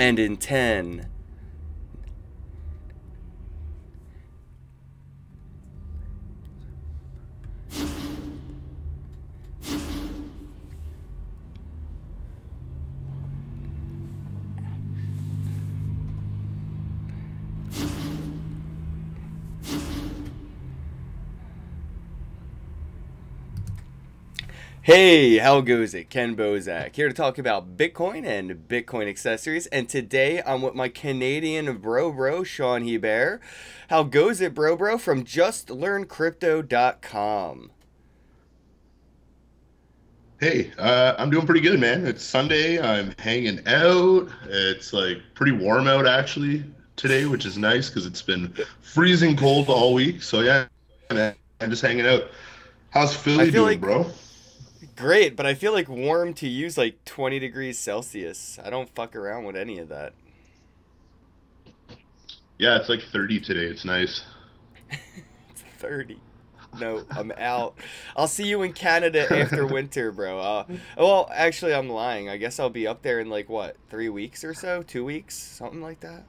And in 10, hey, how goes it? Kenn Bosak here to talk about Bitcoin and Bitcoin accessories, and today I'm with my Canadian bro Shawn Hebert. How goes it, bro from justlearncrypto.com? Hey, I'm doing pretty good, man. It's Sunday, I'm hanging out. It's like pretty warm out actually today, which is nice because it's been freezing cold all week. So yeah, man, I'm just hanging out. How's Philly doing, like, bro? Great, but I feel like warm to use like 20 degrees Celsius. I don't fuck around with any of that. Yeah, it's like 30 today. It's nice. It's 30. No, I'm out. I'll see you in Canada after winter, bro. Well, actually, I'm lying. I guess I'll be up there in like, what, 3 weeks or so? 2 weeks? Something like that?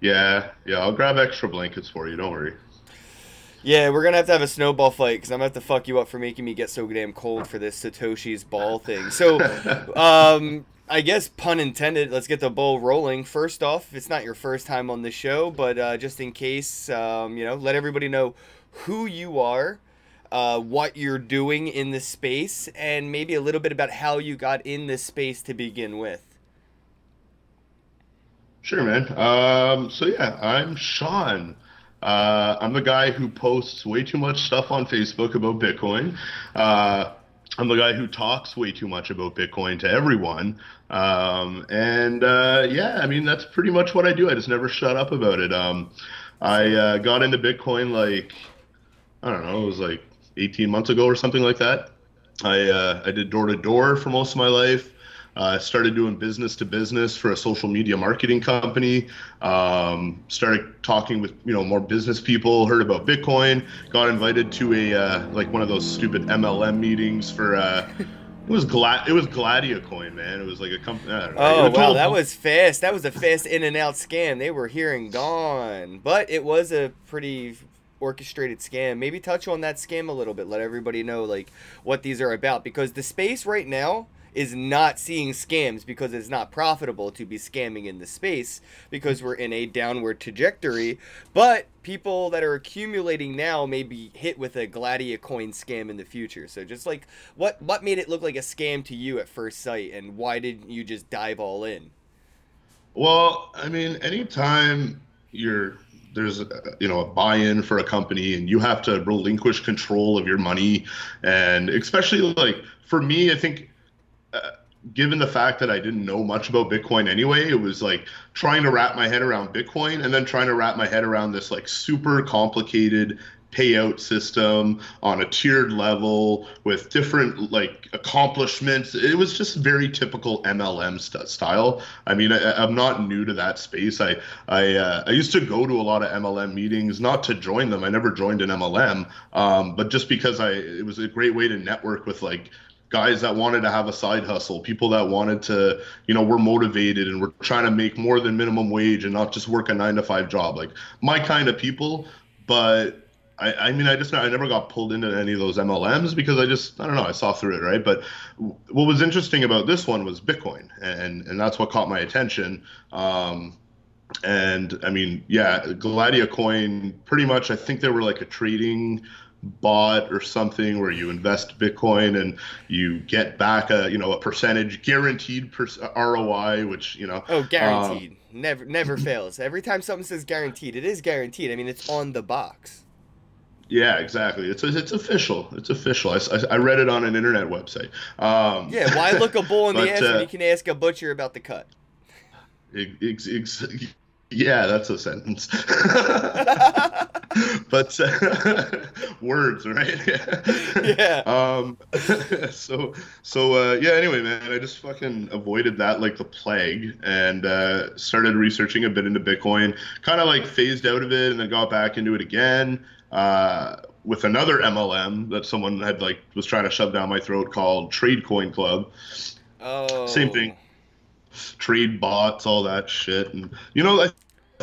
Yeah, I'll grab extra blankets for you. Don't worry. Yeah, we're going to have a snowball fight because I'm going to have to fuck you up for making me get so damn cold for this Satoshi's Ball thing. So, I guess, pun intended, let's get the ball rolling. First off, it's not your first time on the show, but just in case, you know, let everybody know who you are, what you're doing in this space, and maybe a little bit about how you got in this space to begin with. Sure, man. So, yeah, I'm Shawn. I'm the guy who posts way too much stuff on Facebook about Bitcoin. I'm the guy who talks way too much about Bitcoin to everyone. Yeah, I mean, that's pretty much what I do. I just never shut up about it. I got into Bitcoin like, I don't know, it was like 18 months ago or something like that. I did door-to-door for most of my life. I started doing business to business for a social media marketing company, started talking with, you know, more business people, heard about Bitcoin, got invited to a, like one of those stupid MLM meetings for, it was Gladiacoin, man. It was like a company. Oh, wow. That was fast. That was a fast in and out scam. They were here and gone, but it was a pretty orchestrated scam. Maybe touch on that scam a little bit. Let everybody know like what these are about, because the space right now is not seeing scams because it's not profitable to be scamming in the space because we're in a downward trajectory. But people that are accumulating now may be hit with a Gladiacoin scam in the future. So just like what made it look like a scam to you at first sight, and why didn't you just dive all in? Well, I mean, anytime there's you know, a buy-in for a company and you have to relinquish control of your money, and especially like for me, I think given the fact that I didn't know much about Bitcoin anyway, it was like trying to wrap my head around Bitcoin and then trying to wrap my head around this like super complicated payout system on a tiered level with different like accomplishments. It was just very typical MLM style. I mean, I'm not new to that space. I used to go to a lot of MLM meetings, not to join them. I never joined an MLM, but just because it was a great way to network with like guys that wanted to have a side hustle, people that wanted to, you know, were motivated and were trying to make more than minimum wage and not just work a 9-to-5 job, like my kind of people. But I never got pulled into any of those MLMs because I don't know, I saw through it, right? But what was interesting about this one was Bitcoin, and that's what caught my attention. And I mean, yeah, Gladiacoin, pretty much, I think they were like a trading bot or something where you invest Bitcoin and you get back a, you know, a percentage guaranteed ROI, which, you know, guaranteed never fails. Every time something says guaranteed, it is guaranteed. I mean, it's on the box. Yeah, exactly. It's official. It's official. I read it on an internet website. Yeah, why look a bull in the ass when you can ask a butcher about the cut? Yeah, that's a sentence. But words, right? Yeah. Yeah, anyway, man, I just fucking avoided that like the plague, and started researching a bit into Bitcoin, kind of like phased out of it and then got back into it again with another MLM that someone had like was trying to shove down my throat called Trade Coin Club. Oh. Same thing. trade bots, all that shit. And, you know, I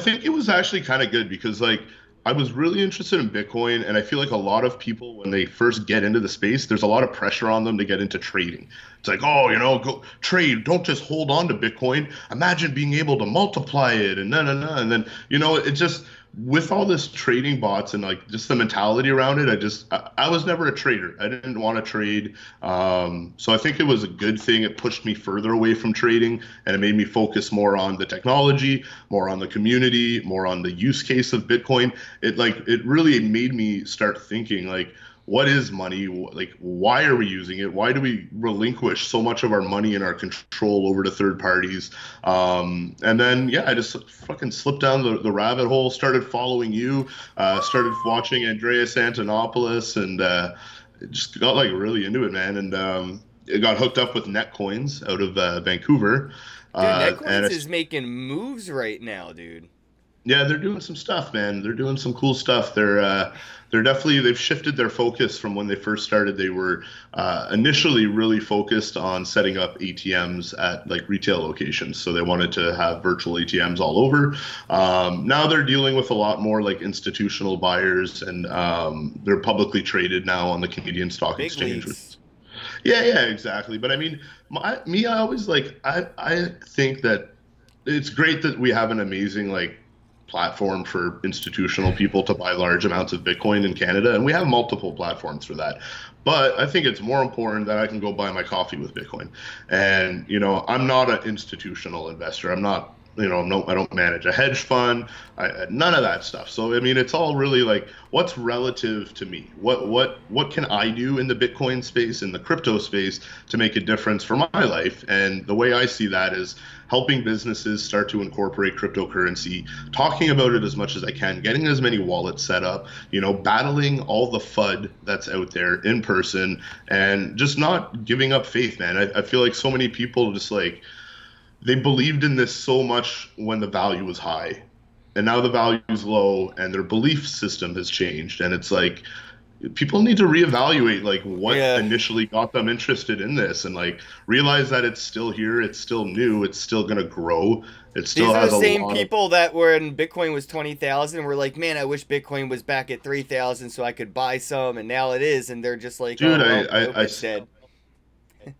think it was actually kind of good because, like, I was really interested in Bitcoin, and I feel like a lot of people, when they first get into the space, there's a lot of pressure on them to get into trading. It's like, oh, you know, go trade. Don't just hold on to Bitcoin. Imagine being able to multiply it and and then, you know, it just with all this trading bots and like just the mentality around it, I was never a trader. I didn't want to trade. So I think it was a good thing. It pushed me further away from trading, and it made me focus more on the technology, more on the community, more on the use case of Bitcoin. It really made me start thinking like, what is money? Like, why are we using it? Why do we relinquish so much of our money and our control over to third parties? And then, yeah, I just fucking slipped down the rabbit hole, started following you, started watching Andreas Antonopoulos, and just got like really into it, man. And it got hooked up with NetCoins out of Vancouver. Dude, NetCoins is making moves right now, dude. Yeah, they're doing some stuff, man. They're doing some cool stuff. They're definitely, they've shifted their focus from when they first started. They were initially really focused on setting up ATMs at like retail locations. So they wanted to have virtual ATMs all over. Now they're dealing with a lot more like institutional buyers, and they're publicly traded now on the Canadian Stock Exchange. Yeah, exactly. But I mean, I always like, I think that it's great that we have an amazing like platform for institutional people to buy large amounts of Bitcoin in Canada, and we have multiple platforms for that. But I think it's more important that I can go buy my coffee with Bitcoin. And, you know, I'm not an institutional investor. I'm not, you know, I don't manage a hedge fund, none of that stuff. So, I mean, it's all really like, what's relative to me? What can I do in the Bitcoin space, in the crypto space, to make a difference for my life? And the way I see that is helping businesses start to incorporate cryptocurrency, talking about it as much as I can, getting as many wallets set up, you know, battling all the FUD that's out there in person, and just not giving up faith, man. I feel like so many people just like, they believed in this so much when the value was high, and now the value is low, and their belief system has changed. And it's like, people need to reevaluate like what initially got them interested in this, and like realize that it's still here, it's still new, it's still gonna grow. It still These has are the same people that were when Bitcoin was 20,000 were like, man, I wish Bitcoin was back at 3,000 so I could buy some, and now it is, and they're just like, dude, I said.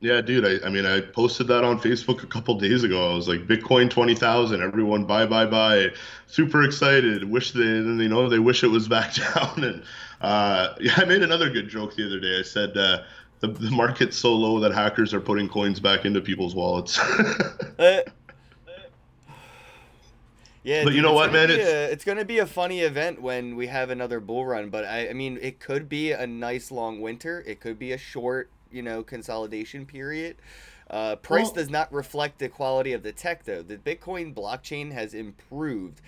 Yeah, dude, I mean, I posted that on Facebook a couple days ago. I was like, Bitcoin 20,000, everyone buy, buy, buy. Super excited. Wish they, you know, they wish it was back down. And yeah, I made another good joke the other day. I said, the market's so low that hackers are putting coins back into people's wallets. Yeah, but dude, you know what, man? It's going to be a funny event when we have another bull run. But, I mean, it could be a nice long winter. It could be a short, you know, consolidation period. Price does not reflect the quality of the tech, though. The Bitcoin blockchain has improved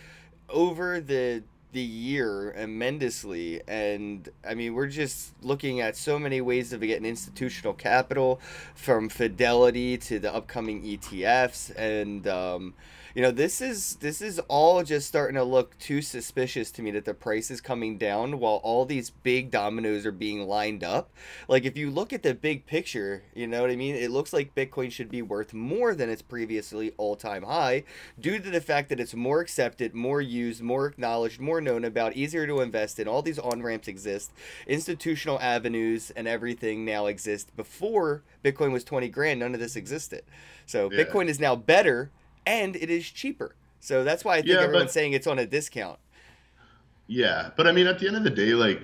over the year tremendously, and I mean, we're just looking at so many ways of getting institutional capital, from Fidelity to the upcoming ETFs, and you know, this is all just starting to look too suspicious to me, that the price is coming down while all these big dominoes are being lined up. Like, if you look at the big picture, you know what I mean? It looks like Bitcoin should be worth more than its previously all-time high, due to the fact that it's more accepted, more used, more acknowledged, more known about, easier to invest in. All these on-ramps exist. Institutional avenues and everything now exist. Before Bitcoin was 20 grand, none of this existed. So yeah. Bitcoin is now better, and it is cheaper. So that's why I think everyone's saying it's on a discount. Yeah, but I mean, at the end of the day, like,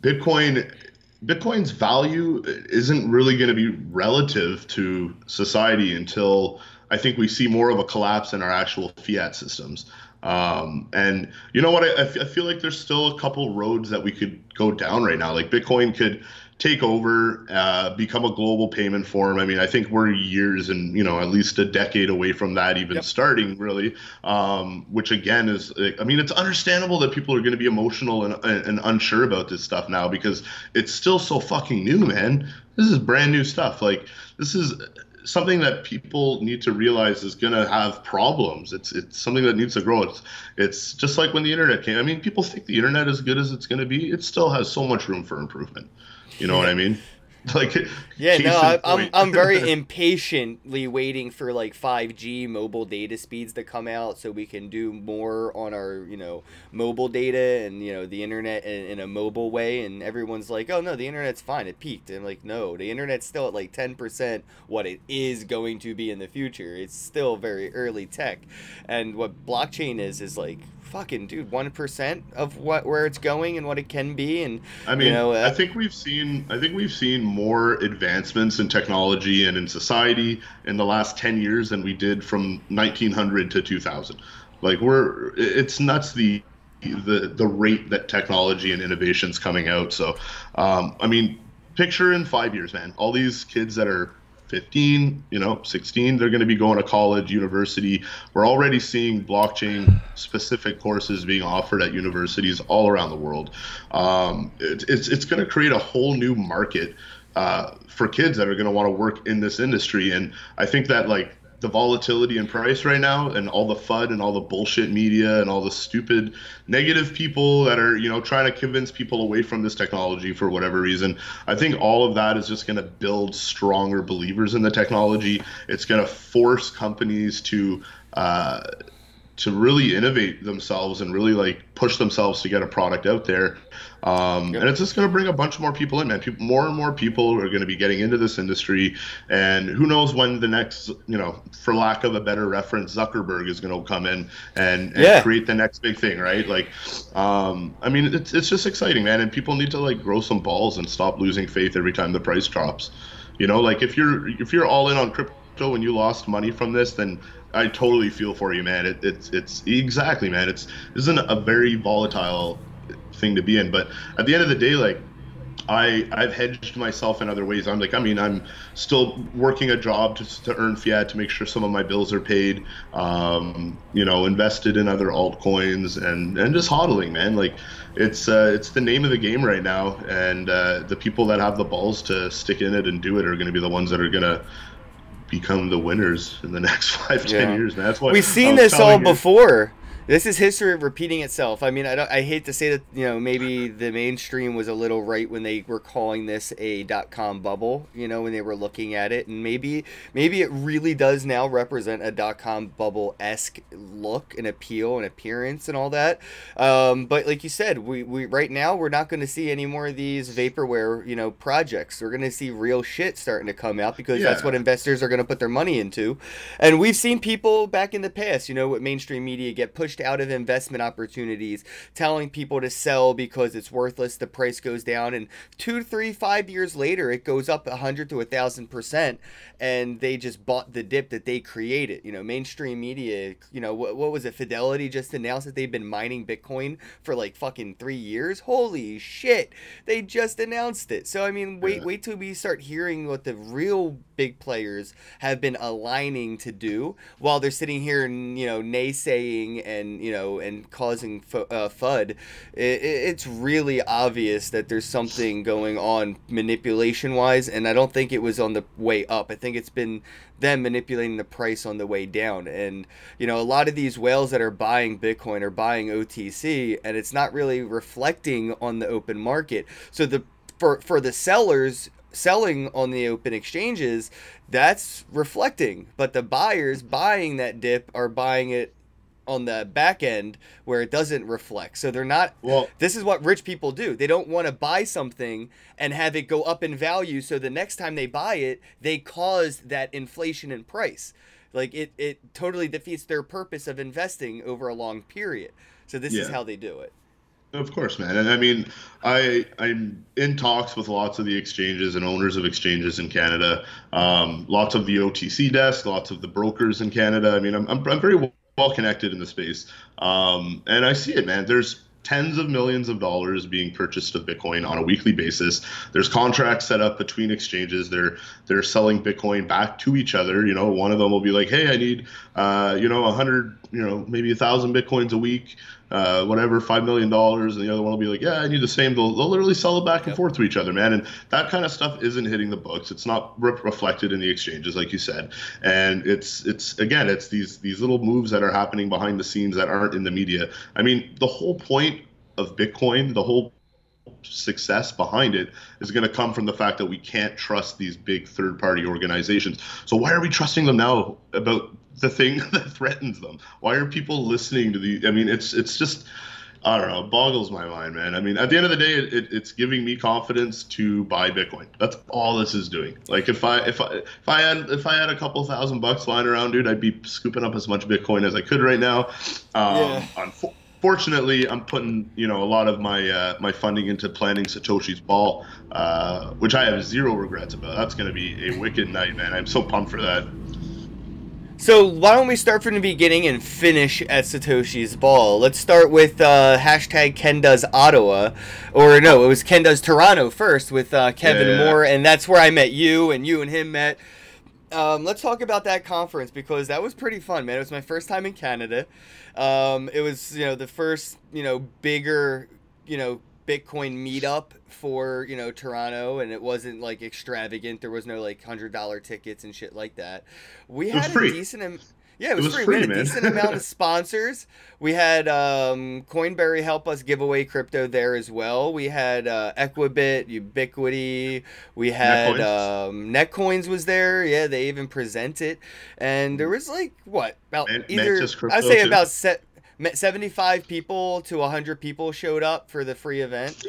Bitcoin's value isn't really going to be relative to society until I think we see more of a collapse in our actual fiat systems. And you know what? I feel like there's still a couple roads that we could go down right now. Like, Bitcoin could take over, become a global payment form. I mean, I think we're years and, you know, at least a decade away from that even starting, really, which again is, I mean, it's understandable that people are going to be emotional and unsure about this stuff now, because it's still so fucking new, man. This is brand new stuff. Like, this is something that people need to realize is going to have problems. It's something that needs to grow. It's just like when the internet came. I mean, people think the internet, as good as it's going to be, it still has so much room for improvement. You know what I mean? Like, yeah, no, I'm very impatiently waiting for like 5G mobile data speeds to come out so we can do more on our, you know, mobile data and, you know, the internet in a mobile way. And everyone's like, oh no, the internet's fine, it peaked. And I'm like, no, the internet's still at like 10% what it is going to be in the future. It's still very early tech. And what blockchain is like, fucking dude, 1% of where it's going and what it can be. And I mean, you know, I think we've seen more advancements in technology and in society in the last 10 years than we did from 1900 to 2000. Like, it's nuts the rate that technology and innovation's coming out. So I mean, picture in 5 years, man, all these kids that are 15, you know, 16, they're going to be going to college, university. We're already seeing blockchain specific courses being offered at universities all around the world. It's going to create a whole new market for kids that are going to want to work in this industry. And I think that, like, the volatility in price right now and all the FUD and all the bullshit media and all the stupid negative people that are, you know, trying to convince people away from this technology for whatever reason, I think all of that is just going to build stronger believers in the technology. It's going to force companies to really innovate themselves and really, like, push themselves to get a product out there. And it's just going to bring a bunch more people in, man. More and more people are going to be getting into this industry, and who knows when the next, you know, for lack of a better reference, Zuckerberg is going to come in and create the next big thing, right? Like, I mean, it's just exciting, man. And people need to, like, grow some balls and stop losing faith every time the price drops. You know, like, if you're all in on crypto when you lost money from this, then I totally feel for you, man. It's exactly, man. This isn't a very volatile thing to be in, but at the end of the day, like, I've hedged myself in other ways. I'm like, I mean, I'm still working a job to earn fiat to make sure some of my bills are paid. You know, invested in other altcoins and just hodling, man. Like, it's the name of the game right now, and the people that have the balls to stick in it and do it are going to be the ones that are going to become the winners in the next 5-10 years. That's what we've seen this all before. This is history repeating itself. I mean, I hate to say that, you know, maybe the mainstream was a little right when they were calling this a .com bubble, you know, when they were looking at it, and maybe it really does now represent a .com bubble-esque look and appeal and appearance and all that. But like you said, we right now we're not going to see any more of these vaporware, you know, projects. We're going to see real shit starting to come out because that's what investors are going to put their money into. And we've seen people back in the past, you know, with mainstream media, get pushed out of investment opportunities, telling people to sell because it's worthless, the price goes down, and 2, 3, 5 years later it goes up 100 to 1,000%, and they just bought the dip that they created. You know, mainstream media, you know, what was it, Fidelity just announced that they've been mining Bitcoin for like fucking 3 years. Holy shit, they just announced it. So I mean, wait till we start hearing what the real big players have been aligning to do, while they're sitting here and, you know, naysaying and, you know, and causing FUD. It's really obvious that there's something going on manipulation wise, and I don't think it was on the way up. I think it's been them manipulating the price on the way down. And, you know, a lot of these whales that are buying Bitcoin are buying OTC, and it's not really reflecting on the open market. So for the sellers selling on the open exchanges, that's reflecting, but the buyers buying that dip are buying it on the back end where it doesn't reflect. So they're not, well, this is what rich people do. They don't want to buy something and have it go up in value, so the next time they buy it, they caused that inflation in price. Like, it totally defeats their purpose of investing over a long period. So this is how they do it. Of course, man. And I mean, I'm in talks with lots of the exchanges and owners of exchanges in Canada, lots of the OTC desks, lots of the brokers in Canada. I mean, I'm very well connected in the space. And I see it, man. There's tens of millions of dollars being purchased of Bitcoin on a weekly basis. There's contracts set up between exchanges. They're selling Bitcoin back to each other. You know, one of them will be like, hey, I need, you know, 100, you know, maybe 1,000 Bitcoins a week, whatever, $5 million. And the other one will be like, yeah, I need the same. They'll literally sell it back and forth to each other, man. And that kind of stuff isn't hitting the books. It's not reflected in the exchanges, like you said. And it's again, it's these little moves that are happening behind the scenes that aren't in the media. I mean, the whole point of Bitcoin, the whole success behind it is going to come from the fact that we can't trust these big third-party organizations. So why are we trusting them now about the thing that threatens them? Why are people listening to the? I mean, it's just, I don't know, it boggles my mind, man. I mean, at the end of the day, it's giving me confidence to buy Bitcoin. That's all this is doing. Like if I had a couple $1,000 lying around, dude, I'd be scooping up as much Bitcoin as I could right now. Fortunately, I'm putting, you know, a lot of my my funding into planning Satoshi's Ball, which I have zero regrets about. That's going to be a wicked night, man. I'm so pumped for that. So why don't we start from the beginning and finish at Satoshi's Ball? Let's start with hashtag Kenn Does Ottawa, or no, it was Kenn Does Toronto first with Kevin Moore, and that's where I met you and him met. Let's talk about that conference, because that was pretty fun, man. It was my first time in Canada. It was, you know, the first, you know, bigger, you know, Bitcoin meetup for, you know, Toronto, and it wasn't like extravagant. There was no like $100 tickets and shit like that. We had a decent, yeah, it was free. We had a decent amount of sponsors. We had Coinberry help us give away crypto there as well. We had Equibit, Ubiquity. We had NetCoins. NetCoins was there. Yeah, they even present it. And there was like what about I'd say about 75 people to 100 people showed up for the free event.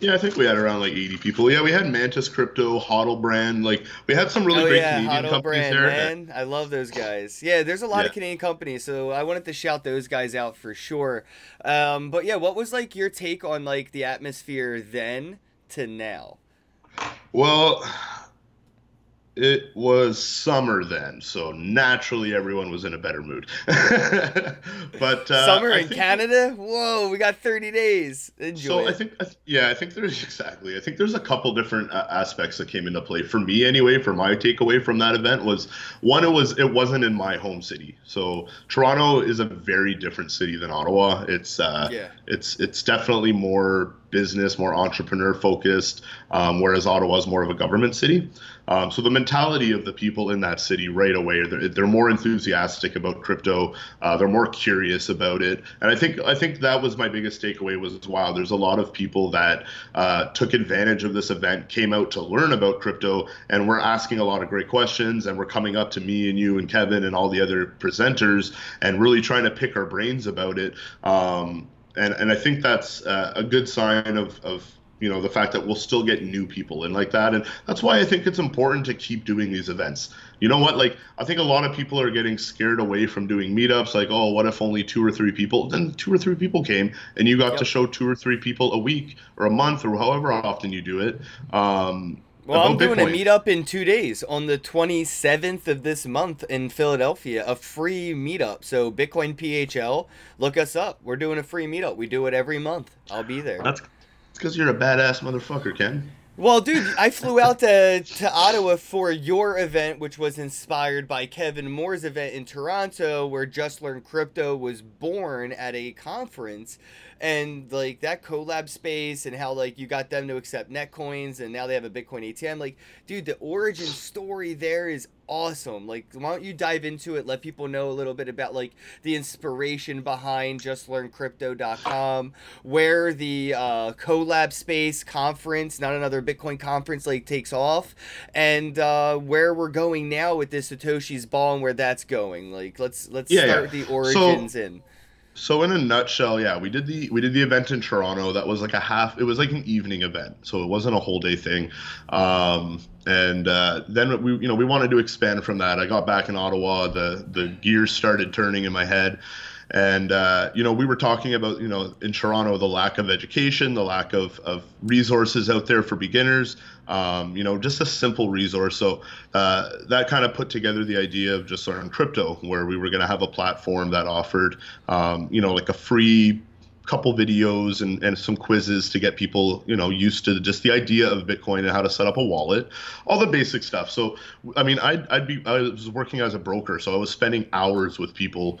Yeah, I think we had around like 80 people. Yeah, we had Mantis Crypto, HODL Brand. Like, we had some really great Canadian HODL companies brand, there. Man. I love those guys. Yeah, there's a lot of Canadian companies, so I wanted to shout those guys out for sure. But yeah, what was like your take on like the atmosphere then to now? Well, it was summer then, so naturally everyone was in a better mood. But summer in Canada? Whoa, we got 30 days. Enjoy. So I think there's a couple different aspects that came into play for me anyway. For my takeaway from that event was, one, it wasn't in my home city. So Toronto is a very different city than Ottawa. It's definitely more business, more entrepreneur focused, whereas Ottawa is more of a government city. So the mentality of the people in that city right away, they're more enthusiastic about crypto. They're more curious about it. And I think that was my biggest takeaway was, wow, there's a lot of people that took advantage of this event, came out to learn about crypto, and were asking a lot of great questions, and were coming up to me and you and Kevin and all the other presenters and really trying to pick our brains about it. And I think that's a good sign of you know, the fact that we'll still get new people in like that. And that's why I think it's important to keep doing these events. You know what? Like, I think a lot of people are getting scared away from doing meetups. Like, oh, what if only 2 or 3 people? Then 2 or 3 people came, and you got to show 2 or 3 people a week or a month or however often you do it. Well, I'm doing Bitcoin. A meetup in 2 days on the 27th of this month in Philadelphia, a free meetup. So Bitcoin PHL, look us up. We're doing a free meetup. We do it every month. I'll be there. That's because you're a badass motherfucker, Ken. Well, dude, I flew out to Ottawa for your event, which was inspired by Kevin Moore's event in Toronto, where Just Learn Crypto was born at a conference. And like that collab space, and how like you got them to accept NetCoins, and now they have a Bitcoin ATM. Like, dude, the origin story there is awesome. Like, why don't you dive into it? Let people know a little bit about like the inspiration behind JustLearnCrypto.com, where the collab space conference, not another Bitcoin conference, like takes off, and where we're going now with this Satoshi's Ball and where that's going. Like, let's start the origins So in a nutshell, yeah, we did the event in Toronto. That was like it was like an evening event, so it wasn't a whole day thing. And then we wanted to expand from that. I got back in Ottawa, the gears started turning in my head. And, you know, we were talking about, you know, in Toronto, the lack of education, the lack of resources out there for beginners, you know, just a simple resource. So that kind of put together the idea of Just Learn Crypto, where we were going to have a platform that offered, you know, like a free couple videos and some quizzes to get people, you know, used to just the idea of Bitcoin and how to set up a wallet, all the basic stuff. So, I mean, I was working as a broker, so I was spending hours with people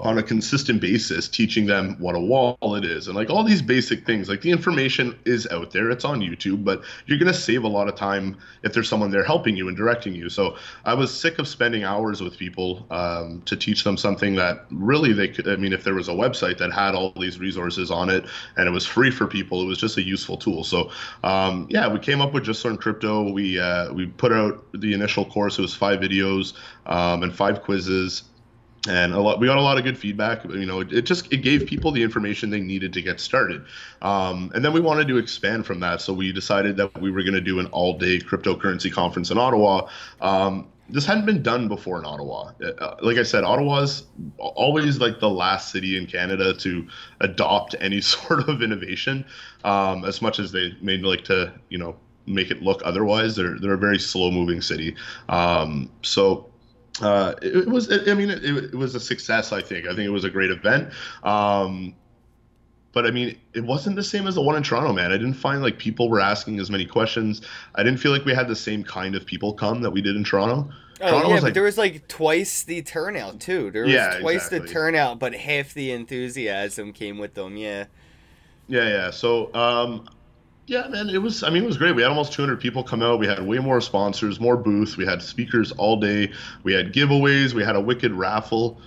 on a consistent basis, teaching them what a wallet is and like all these basic things. Like the information is out there, it's on YouTube, but you're going to save a lot of time if there's someone there helping you and directing you. So I was sick of spending hours with people to teach them something that really they could, I mean, if there was a website that had all these resources on it and it was free for people, it was just a useful tool. So yeah, we came up with Just Learn Crypto. We put out the initial course. It was 5 videos and 5 quizzes. And a lot, we got a lot of good feedback. You know, it gave people the information they needed to get started. And then we wanted to expand from that. So we decided that we were going to do an all-day cryptocurrency conference in Ottawa. This hadn't been done before in Ottawa. Like I said, Ottawa's always like the last city in Canada to adopt any sort of innovation, as much as they may like to, you know, make it look otherwise. They're a very slow-moving city. It was a success, I think. I think it was a great event. But I mean, it wasn't the same as the one in Toronto, man. I didn't find like people were asking as many questions. I didn't feel like we had the same kind of people come that we did in Toronto. Toronto was, but like, there was like twice the turnout too. There was the turnout, but half the enthusiasm came with them. Yeah. So, yeah, man, it was great. We had almost 200 people come out. We had way more sponsors, more booths. We had speakers all day. We had giveaways. We had a wicked raffle.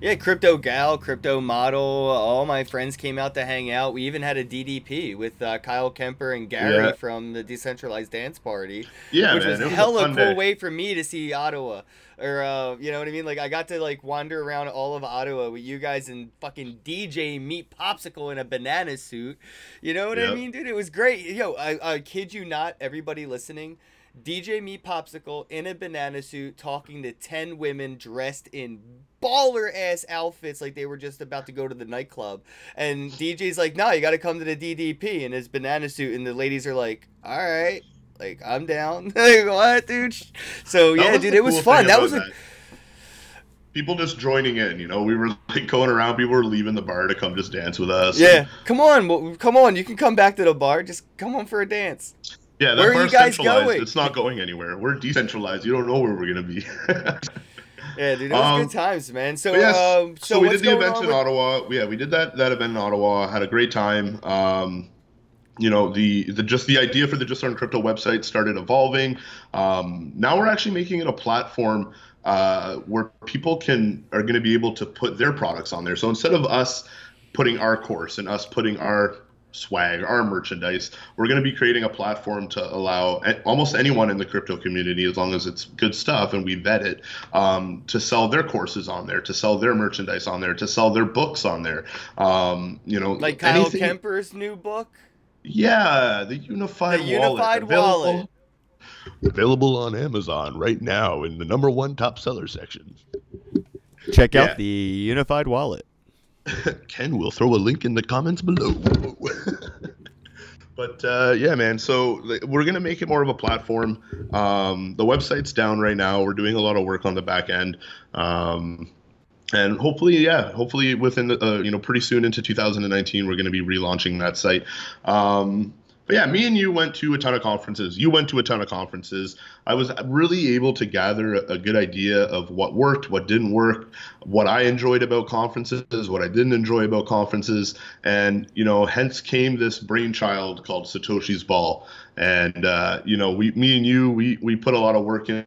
Yeah, Crypto Gal, Crypto Model. All my friends came out to hang out. We even had a DDP with Kyle Kemper and Gary from the Decentralized Dance Party. Yeah, which was a hella cool day way for me to see Ottawa. Or, you know what I mean? Like, I got to, like, wander around all of Ottawa with you guys and fucking DJ Meat Popsicle in a banana suit. You know what I mean, dude? It was great. Yo, I kid you not, everybody listening, DJ Meat Popsicle in a banana suit talking to 10 women dressed in baller-ass outfits like they were just about to go to the nightclub. And DJ's like, nah, you got to come to the DDP in his banana suit. And the ladies are like, all right. Like, I'm down. Like, what, dude? So, yeah, dude, it was fun. That was like people just joining in, you know? We were, like, going around. People were leaving the bar to come just dance with us. Yeah. Come on. You can come back to the bar. Just come on for a dance. Yeah, where are you guys going? It's not going anywhere. We're decentralized. You don't know where we're going to be. Yeah, dude, it was good times, man. So, so we did the event in Ottawa. Yeah, we did that event in Ottawa. Had a great time. You know, the idea for the Just Learn Crypto website started evolving. Now we're actually making it a platform where people are going to be able to put their products on there. So instead of us putting our course and us putting our swag, our merchandise, we're going to be creating a platform to allow almost anyone in the crypto community, as long as it's good stuff and we vet it, to sell their courses on there, to sell their merchandise on there, to sell their books on there. You know, like Kyle Kemper's new book. Yeah, the Unified Wallet. Available on Amazon right now in the #1 top seller section. Check out the Unified Wallet. Ken will throw a link in the comments below. But, yeah, man, so we're going to make it more of a platform. The website's down right now. We're doing a lot of work on the back end. And hopefully within the, you know, pretty soon into 2019, we're going to be relaunching that site. But yeah, me and you went to a ton of conferences. You went to a ton of conferences. I was really able to gather a good idea of what worked, what didn't work, what I enjoyed about conferences, what I didn't enjoy about conferences. And, you know, hence came this brainchild called Satoshi's Ball. And, you know, me and you, we put a lot of work into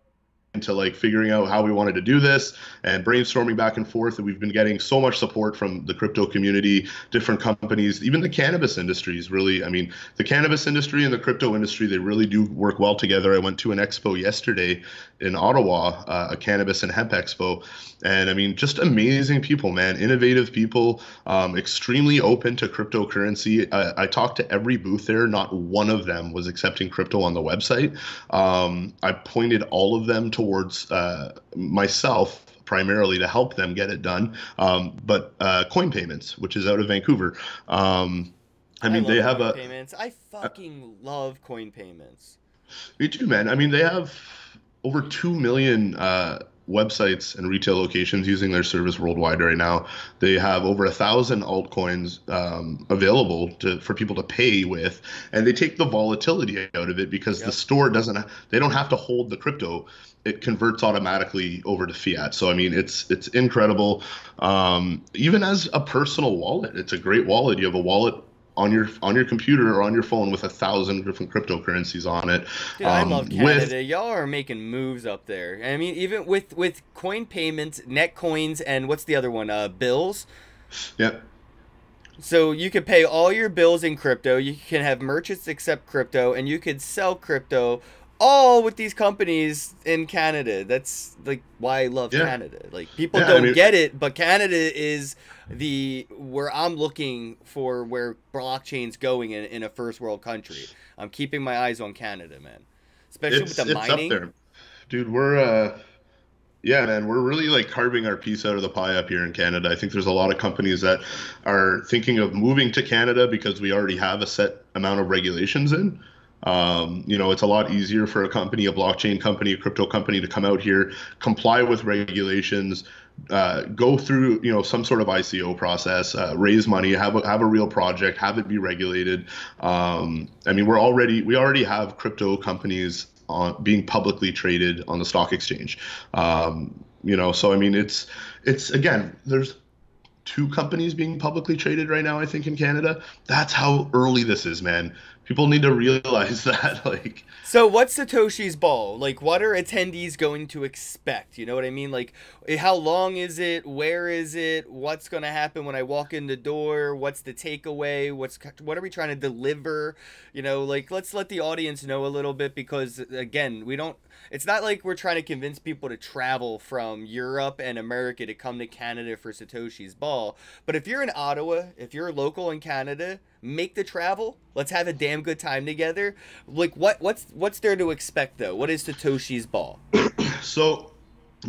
like figuring out how we wanted to do this and brainstorming back and forth. And we've been getting so much support from the crypto community, different companies, even the cannabis industry is really, I mean, the cannabis industry and the crypto industry, they really do work well together. I went to an expo yesterday in Ottawa, a cannabis and hemp expo. And I mean, just amazing people, man, innovative people, extremely open to cryptocurrency. I talked to every booth there. Not one of them was accepting crypto on the website. I pointed all of them towards myself primarily to help them get it done, but CoinPayments, which is out of Vancouver. I mean, they have CoinPayments. I fucking love CoinPayments. Me too, man. I mean, they have over 2 million websites and retail locations using their service worldwide right now. They have over 1,000 altcoins available for people to pay with, and they take the volatility out of it because the store they don't have to hold the crypto. It converts automatically over to fiat. So I mean, it's incredible. Even as a personal wallet, it's a great wallet. You have a wallet on your computer or on your phone with 1,000 different cryptocurrencies on it. Dude, I love Canada. Y'all are making moves up there. I mean, even with CoinPayments, NetCoins, and what's the other one? Bills. Yep. So you could pay all your bills in crypto. You can have merchants accept crypto, and you could sell crypto. All with these companies in Canada. That's like why I love Canada. Like people don't get it, but Canada is where I'm looking for where blockchain's going in a first world country. I'm keeping my eyes on Canada, man. Especially with the mining. Up there. Dude, we're we're really like carving our piece out of the pie up here in Canada. I think there's a lot of companies that are thinking of moving to Canada because we already have a set amount of regulations in. It's a lot easier for a company, a blockchain company, a crypto company to come out here, comply with regulations, go through, some sort of ICO process, raise money, have a real project, have it be regulated. We already have crypto companies being publicly traded on the stock exchange. It's again, there's two companies being publicly traded right now, I think, in Canada. That's how early this is, man. People need to realize that. So what's Satoshi's Ball? What are attendees going to expect? You know what I mean? How long is it? Where is it? What's going to happen when I walk in the door? What's the takeaway? What are we trying to deliver? Let's let the audience know a little bit, because again, it's not like we're trying to convince people to travel from Europe and America to come to Canada for Satoshi's Ball. But if you're in Ottawa, if you're local in Canada, make the travel. Let's have a damn good time together. What's there to expect, though? What is Satoshi's Ball? So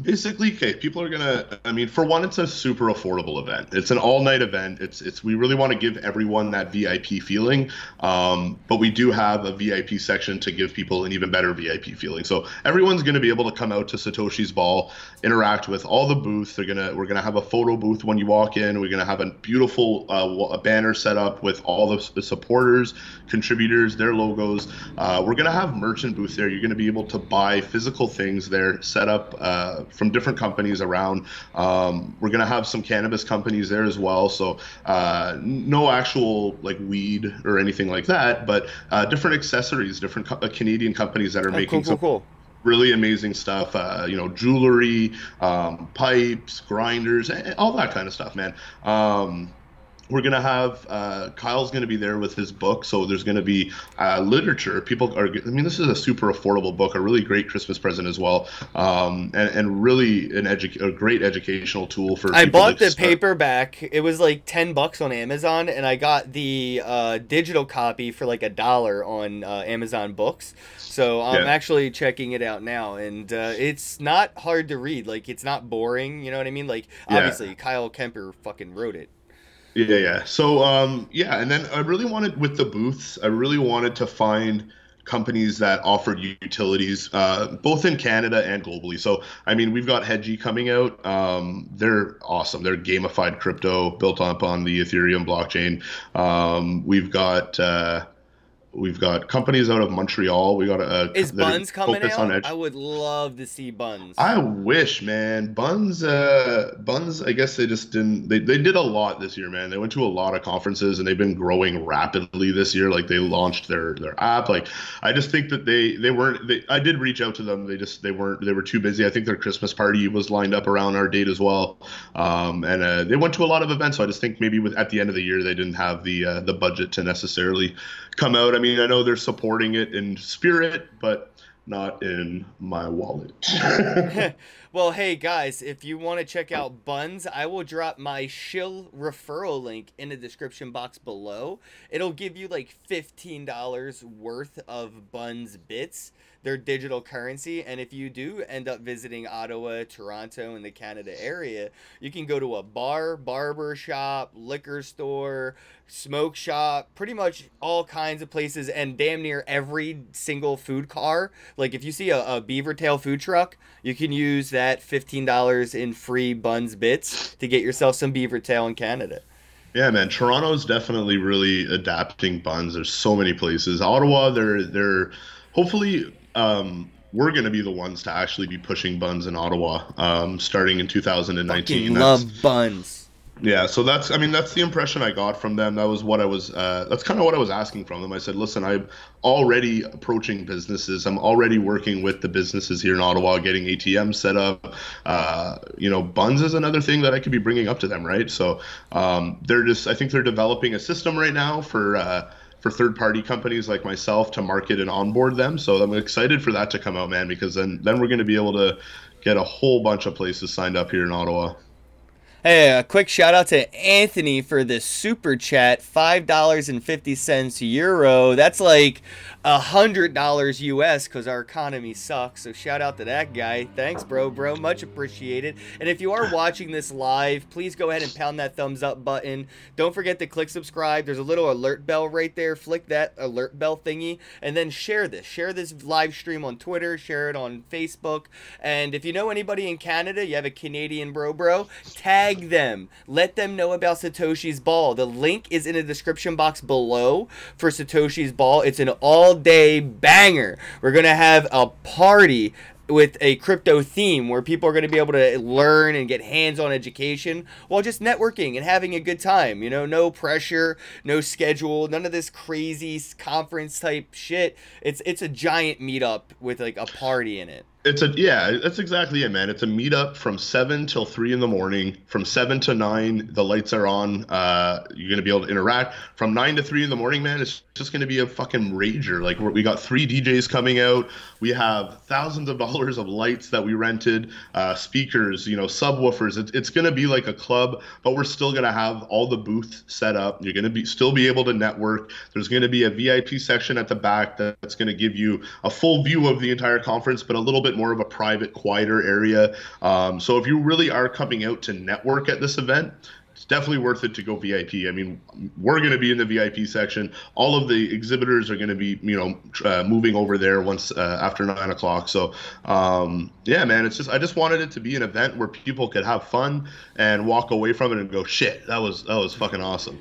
basically, people are gonna, for one, it's a super affordable event. It's an all-night event. We really want to give everyone that VIP feeling, but we do have a VIP section to give people an even better VIP feeling. So everyone's going to be able to come out to Satoshi's Ball, interact with all the booths. We're gonna have a photo booth when you walk in. We're gonna have a beautiful a banner set up with all the supporters, contributors, their logos. We're gonna have merchant booths there. You're gonna be able to buy physical things there, set up from different companies around. We're going to have some cannabis companies there as well. So no actual weed or anything like that, but different accessories, different Canadian companies that are making some really amazing stuff, jewelry, pipes, grinders, all that kind of stuff, man. We're going to have Kyle's going to be there with his book. So there's going to be literature. This is a super affordable book, a really great Christmas present as well. And really a great educational tool for people. I bought the paperback. It was like $10 on Amazon. And I got the digital copy for like $1 on Amazon Books. So I'm actually checking it out now. And it's not hard to read. It's not boring. You know what I mean? Obviously, Kyle Kemper fucking wrote it. Yeah. So, and then I really wanted, with the booths, I really wanted to find companies that offered utilities, both in Canada and globally. So, we've got Hedgie coming out. They're awesome. They're gamified crypto built up on the Ethereum blockchain. We've got companies out of Montreal. We got is Bunz coming out? I would love to see Bunz. I wish, man. Bunz, I guess they just didn't. They did a lot this year, man. They went to a lot of conferences, and they've been growing rapidly this year. They launched their app. I just think that they weren't. I did reach out to them. They weren't. They were too busy. I think their Christmas party was lined up around our date as well. They went to a lot of events. So I just think maybe at the end of the year they didn't have the budget to necessarily come out. I know they're supporting it in spirit, but not in my wallet. Well, hey, guys, if you want to check out Bunz, I will drop my shill referral link in the description box below. It'll give you $15 worth of Bunz bits their digital currency. And if you do end up visiting Ottawa, Toronto, and the Canada area, you can go to a bar, barber shop, liquor store, smoke shop, pretty much all kinds of places, and damn near every single food car. Like if you see a beaver tail food truck, you can use that $15 in free Bunz bits to get yourself some beaver tail in Canada. Yeah, man, Toronto's definitely really adapting Bunz. There's so many places. Ottawa, they're hopefully we're going to be the ones to actually be pushing Bunz in Ottawa starting in 2019. Fucking love Bunz. Yeah, so that's, I mean, that's the impression I got from them. That was what I was, that's kind of what I was asking from them. I said, listen, I'm already approaching businesses. I'm already working with the businesses here in Ottawa, getting ATMs set up. You know, Bunz is another thing that I could be bringing up to them, right? So they're just, I think they're developing a system right now for third-party companies like myself to market and onboard them. So I'm excited for that to come out, man, because then we're going to be able to get a whole bunch of places signed up here in Ottawa. Hey, a quick shout out to Anthony for the super chat, $5.50 euro. That's like $100 US because our economy sucks. So shout out to that guy. Thanks, bro. Much appreciated. And if you are watching this live, please go ahead and pound that thumbs up button. Don't forget to click subscribe. There's a little alert bell right there. Flick that alert bell thingy and then share this. Share this live stream on Twitter. Share it on Facebook. And if you know anybody in Canada, you have a Canadian bro, tag them. Let them know about Satoshi's Ball. The link is in the description box below for Satoshi's Ball. It's an all-day banger. We're going to have a party with a crypto theme where people are going to be able to learn and get hands-on education while just networking and having a good time. You know, no pressure, no schedule, none of this crazy conference type shit. It's a giant meetup with like a party in it. Yeah, that's exactly it, man. It's a meetup from 7 till 3 in the morning. From 7 to 9, the lights are on. You're going to be able to interact. From 9 to 3 in the morning, man, it's just going to be a fucking rager. Like, we got 3 DJs coming out. We have thousands of dollars of lights that we rented, speakers, you know, subwoofers. It's going to be like a club, but we're still going to have all the booths set up. You're going to still be able to network. There's going to be a VIP section at the back that's going to give you a full view of the entire conference, but a little bit more of a private, quieter area. So if you really are coming out to network at this event, it's definitely worth it to go VIP. I mean, we're going to be in the VIP section. All of the exhibitors are going to be, you know, moving over there once after 9 o'clock. So yeah, man, it's just, I just wanted it to be an event where people could have fun and walk away from it and go, shit, that was fucking awesome.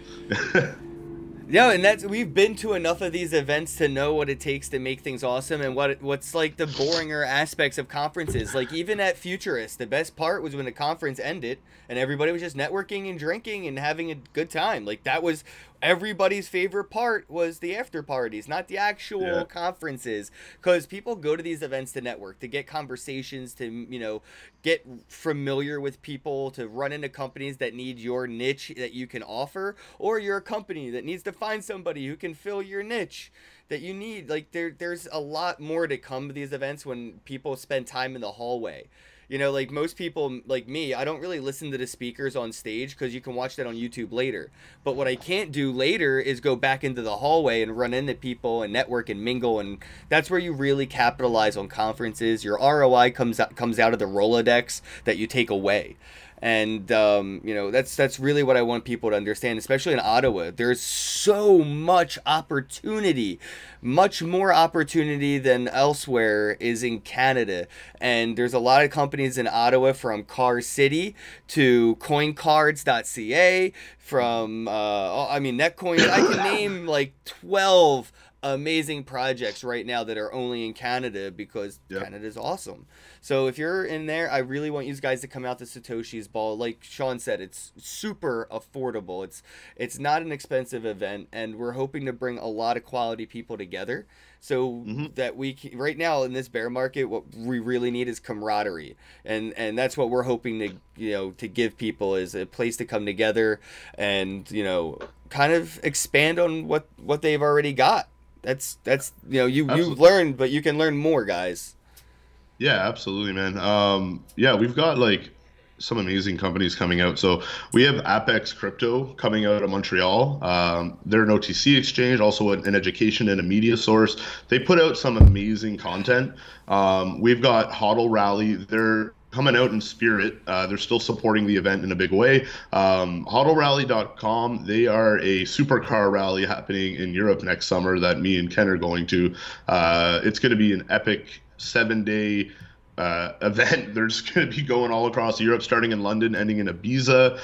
Yeah, and that's, we've been to enough of these events to know what it takes to make things awesome and what's like the boringer aspects of conferences. Like even at Futurist, the best part was when the conference ended and everybody was just networking and drinking and having a good time. Like that was everybody's favorite part, was the after parties, not the actual conferences, because people go to these events to network, to get conversations, to, you know, get familiar with people, to run into companies that need your niche that you can offer, or you're a company that needs to find somebody who can fill your niche that you need. Like there's a lot more to come to these events when people spend time in the hallway. You know, like most people like me, I don't really listen to the speakers on stage because you can watch that on YouTube later. But what I can't do later is go back into the hallway and run into people and network and mingle. And that's where you really capitalize on conferences. Your ROI comes out of the Rolodex that you take away. And, you know, that's really what I want people to understand, especially in Ottawa. There's so much opportunity, much more opportunity than elsewhere is in Canada. And there's a lot of companies in Ottawa, from Car City to coincards.ca, from, I mean, NetCoins. I can name like 12 amazing projects right now that are only in Canada, because Canada's awesome. So if you're in there, I really want you guys to come out to Satoshi's Ball. Like Shawn said, it's super affordable. It's not an expensive event, and we're hoping to bring a lot of quality people together. So that we can, right now in this bear market, what we really need is camaraderie, and that's what we're hoping to, you know, to give people, is a place to come together and, you know, kind of expand on what they've already got. That's you know, you learned, but you can learn more, guys. Yeah, absolutely, man. Yeah, we've got like some amazing companies coming out. So we have Apex Crypto coming out of Montreal. They're an OTC exchange, also an education and a media source. They put out some amazing content. We've got HODL Rally. They're coming out in spirit. They're still supporting the event in a big way. HODLrally.com, they are a supercar rally happening in Europe next summer that me and Ken are going to. It's going to be an epic 7-day event. They're just going to be going all across Europe, starting in London, ending in Ibiza.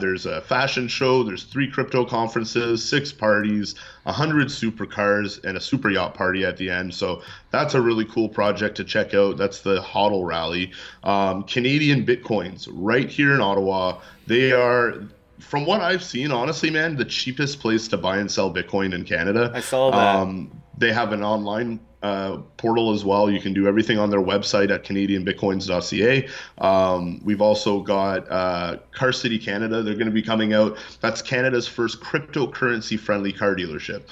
There's a fashion show. There's 3 crypto conferences, 6 parties, 100 supercars, and a super yacht party at the end. So that's a really cool project to check out. That's the HODL Rally. Canadian Bitcoins right here in Ottawa. They are, from what I've seen, honestly, man, the cheapest place to buy and sell Bitcoin in Canada. I saw that. They have an online portal as well. You can do everything on their website at canadianbitcoins.ca. We've also got Car City Canada. They're going to be coming out. That's Canada's first cryptocurrency-friendly car dealership.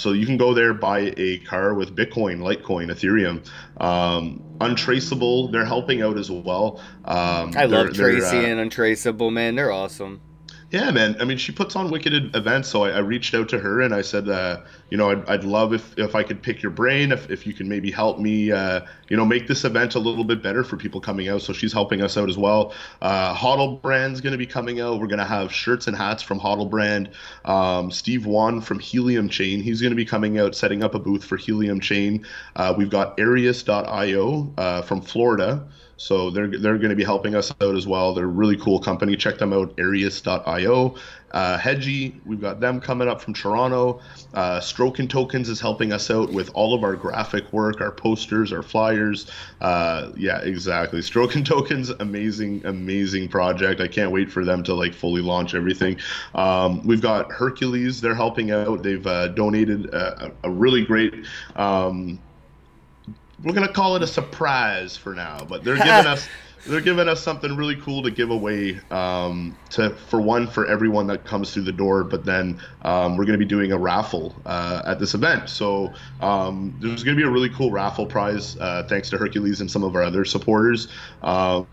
So you can go there, buy a car with Bitcoin, Litecoin, Ethereum. Untraceable, they're helping out as well. I love Tracy and Untraceable, man. They're awesome. Yeah, man. I mean, she puts on wicked events, so I reached out to her and I said, you know, I'd love if I could pick your brain, if you can maybe help me, you know, make this event a little bit better for people coming out. So she's helping us out as well. HODL Brand's going to be coming out. We're going to have shirts and hats from HODL Brand. Steve Wan from Helium Chain, he's going to be coming out, setting up a booth for Helium Chain. We've got Arius.io from Florida. So they're going to be helping us out as well. They're a really cool company. Check them out, Arius.io. Hedgy, we've got them coming up from Toronto. Stroken Tokens is helping us out with all of our graphic work, our posters, our flyers. Yeah, exactly. Stroken Tokens, amazing, amazing project. I can't wait for them to like fully launch everything. We've got Hercules. They're helping out. They've donated a really great we're gonna call it a surprise for now, but they're giving us something really cool to give away for everyone that comes through the door. But then we're gonna be doing a raffle at this event, so there's gonna be a really cool raffle prize thanks to Hercules and some of our other supporters. Kyle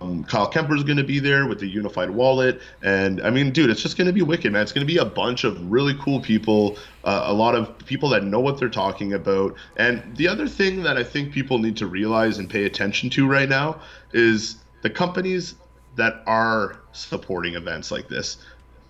Kemper is gonna be there with the Unified Wallet, and I mean, dude, it's just gonna be wicked, man. It's gonna be a bunch of really cool people. A lot of people that know what they're talking about. And the other thing that I think people need to realize and pay attention to right now is the companies that are supporting events like this,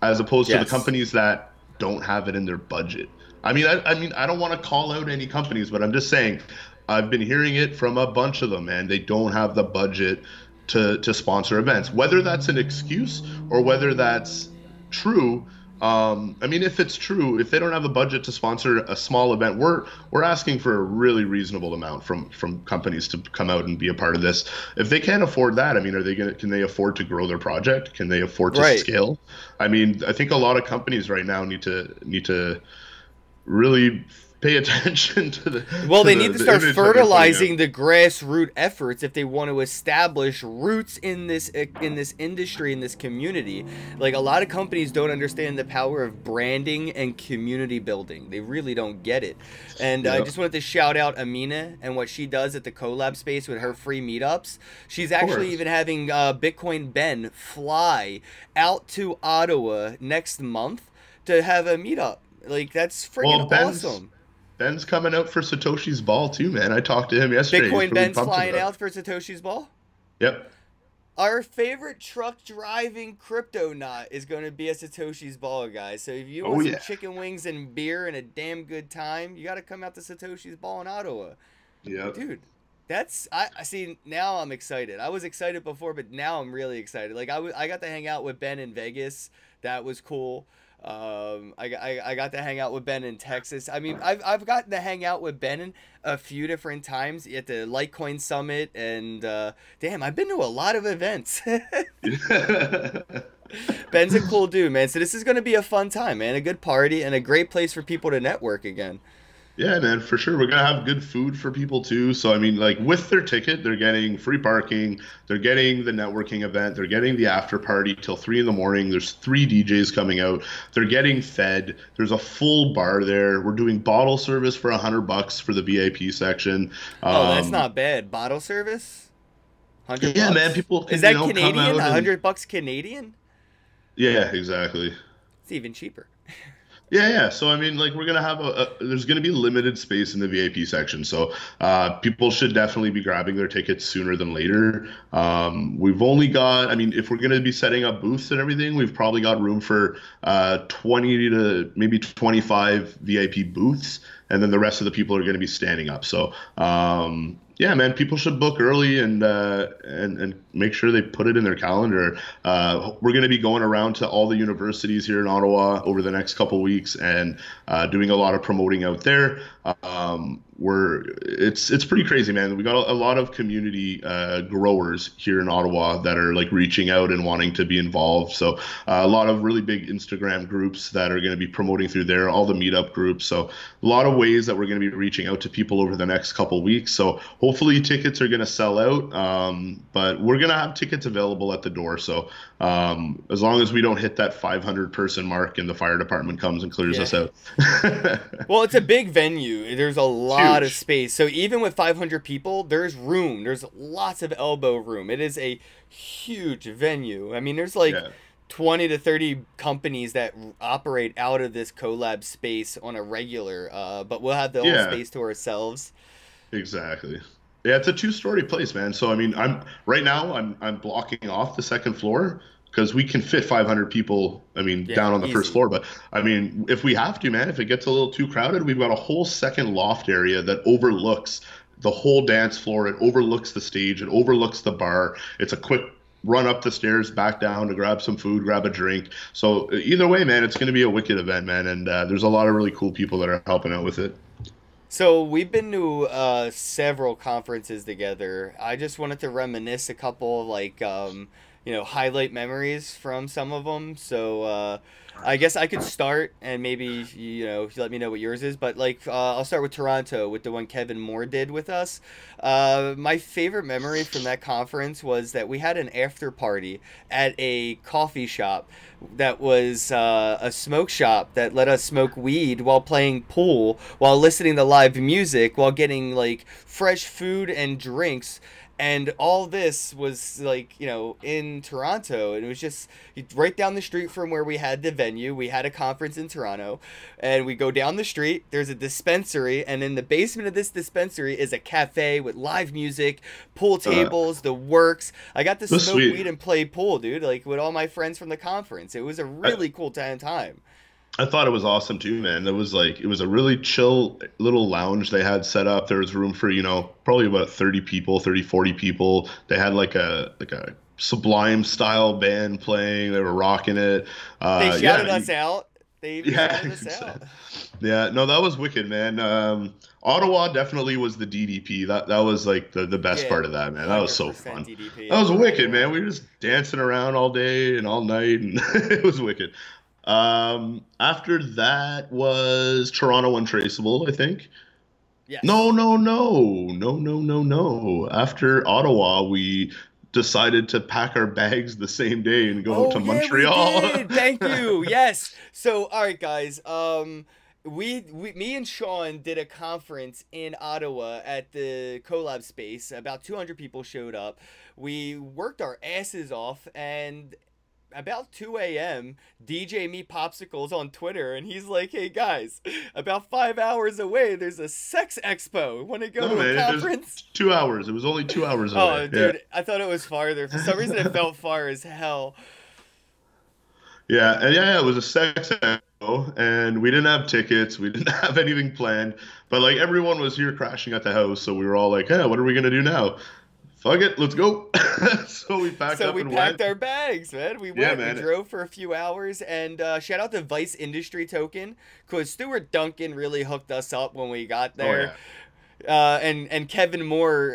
as opposed to the companies that don't have it in their budget. I mean, I don't want to call out any companies, but I'm just saying I've been hearing it from a bunch of them, and they don't have the budget to sponsor events, whether that's an excuse or whether that's true. I mean, if it's true, if they don't have a budget to sponsor a small event, we're asking for a really reasonable amount from companies to come out and be a part of this. If they can't afford that, I mean, can they afford to grow their project? Can they afford to scale? I mean, I think a lot of companies right now need to really pay attention to the. Well, they need to start fertilizing the grassroots efforts if they want to establish roots in this industry, in this community. Like, a lot of companies don't understand the power of branding and community building. They really don't get it. And I just wanted to shout out Amina and what she does at the Colab space with her free meetups. She's actually even having Bitcoin Ben fly out to Ottawa next month to have a meetup. Like, that's freaking awesome. Ben's coming out for Satoshi's Ball too, man. I talked to him yesterday. Bitcoin Ben's flying out for Satoshi's Ball? Yep. Our favorite truck driving cryptonaut is going to be a Satoshi's Ball, guys. So if you want some chicken wings and beer and a damn good time, you got to come out to Satoshi's Ball in Ottawa. Yeah. Dude, that's I see now I'm excited. I was excited before, but now I'm really excited. Like, I got to hang out with Ben in Vegas. That was cool. I got to hang out with Ben in Texas. I mean, I've gotten to hang out with Ben a few different times at the Litecoin Summit, and damn, I've been to a lot of events. Ben's a cool dude, man. So this is going to be a fun time, man. A good party and a great place for people to network again. Yeah, man, for sure. We're going to have good food for people, too. So, I mean, like, with their ticket, they're getting free parking. They're getting the networking event. They're getting the after party till 3 in the morning. There's 3 DJs coming out. They're getting fed. There's a full bar there. We're doing bottle service for $100 for the VIP section. Oh, that's not bad. Bottle service? 100 Yeah, bucks. Man, people... Is that Canadian? 100 bucks Canadian? Yeah, exactly. It's even cheaper. Yeah. So, I mean, like, we're going to have there's going to be limited space in the VIP section. So people should definitely be grabbing their tickets sooner than later. We've only got, I mean, if we're going to be setting up booths and everything, we've probably got room for 20 to maybe 25 VIP booths. And then the rest of the people are going to be standing up. So, yeah, man, people should book early and make sure they put it in their calendar. We're going to be going around to all the universities here in Ottawa over the next couple weeks and doing a lot of promoting out there. It's pretty crazy, man. We got a lot of community growers here in Ottawa that are like reaching out and wanting to be involved. So a lot of really big Instagram groups that are going to be promoting through there, all the meetup groups. So a lot of ways that we're going to be reaching out to people over the next couple weeks. So hopefully tickets are going to sell out, but we're going to have tickets available at the door. So as long as we don't hit that 500 person mark and the fire department comes and clears us out. Well, it's a big venue. There's a lot of space. So even with 500 people, there's room. There's lots of elbow room. It is a huge venue. I mean, there's like 20 to 30 companies that operate out of this collab space on a regular, but we'll have the whole space to ourselves. Exactly. Yeah, it's a two-story place, man. So I mean, I'm blocking off the second floor because we can fit 500 people, I mean, down on the first floor. But, I mean, if we have to, man, if it gets a little too crowded, we've got a whole second loft area that overlooks the whole dance floor. It overlooks the stage. It overlooks the bar. It's a quick run up the stairs, back down to grab some food, grab a drink. So either way, man, it's going to be a wicked event, man. And there's a lot of really cool people that are helping out with it. So we've been to several conferences together. I just wanted to reminisce a couple of, like, you know, highlight memories from some of them. So I guess I could start and maybe, you know, let me know what yours is. But, like, I'll start with Toronto, with the one Kevin Moore did with us. My favorite memory from that conference was that we had an after party at a coffee shop that was a smoke shop that let us smoke weed while playing pool, while listening to live music, while getting, like, fresh food and drinks. And all this was, like, you know, in Toronto. And it was just right down the street from where we had the venue. We had a conference in Toronto. And we go down the street. There's a dispensary. And in the basement of this dispensary is a cafe with live music, pool tables, the works. I got to smoke weed and play pool, dude, like, with all my friends from the conference. It was a really cool time. I thought it was awesome, too, man. It was a really chill little lounge they had set up. There was room for, you know, probably about 30 people, 30, 40 people. They had like a Sublime-style band playing. They were rocking it. They shouted us out. They even shouted us out. Yeah, no, that was wicked, man. Ottawa definitely was the DDP. That was like the best part of that, man. That was so fun. DDP. That was wicked, man. We were just dancing around all day and all night, and it was wicked. After that was Toronto Untraceable, I think. Yes. No. After Ottawa, we decided to pack our bags the same day and go to Montreal. We did. Thank you. Yes. So, all right, guys. Me and Shawn did a conference in Ottawa at the Colab space. About 200 people showed up. We worked our asses off, and about 2 a.m., DJ Meat Popsicle's on Twitter, and he's like, "Hey guys, about 5 hours away, there's a sex expo. Want to go to a conference?" 2 hours. It was only 2 hours away. Oh, dude, I thought it was farther. For some reason, it felt far as hell. Yeah, it was a sex expo, and we didn't have tickets. We didn't have anything planned, but like everyone was here crashing at the house, so we were all like, "Hey, what are we gonna do now? Fuck it, let's go." So we packed up and went. So we packed our bags, man. We went, we drove for a few hours, and shout out to Vice Industry Token, because Stuart Duncan really hooked us up when we got there. Oh, yeah. And Kevin Moore,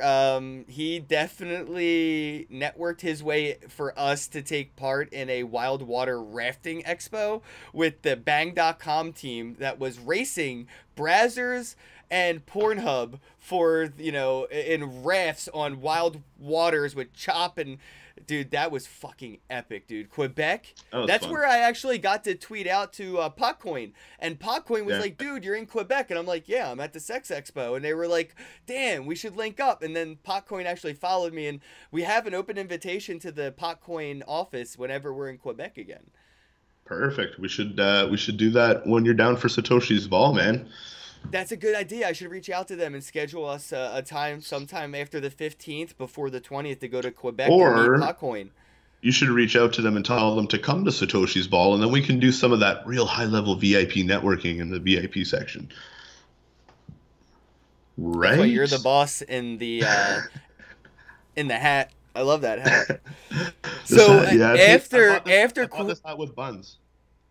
he definitely networked his way for us to take part in a wild water rafting expo with the Bang.com team that was racing Brazzers and Pornhub for, you know, in rafts on wild waters with Chop and Dude, that was fucking epic, dude. Quebec. That's fun. Where I actually got to tweet out to Potcoin. And Potcoin was like, dude, you're in Quebec. And I'm like, yeah, I'm at the Sex Expo. And they were like, damn, we should link up. And then Potcoin actually followed me. And we have an open invitation to the Potcoin office whenever we're in Quebec again. Perfect. We should do that when you're down for Satoshi's Ball, man. That's a good idea. I should reach out to them and schedule us a time sometime after the 15th before the 20th to go to Quebec or and meet Potcoin. You should reach out to them and tell them to come to Satoshi's Ball, and then we can do some of that real high-level VIP networking in the VIP section. Right? That's why you're the boss in the hat. I love that hat. So hat, yeah, after I bought this hat with Bunz.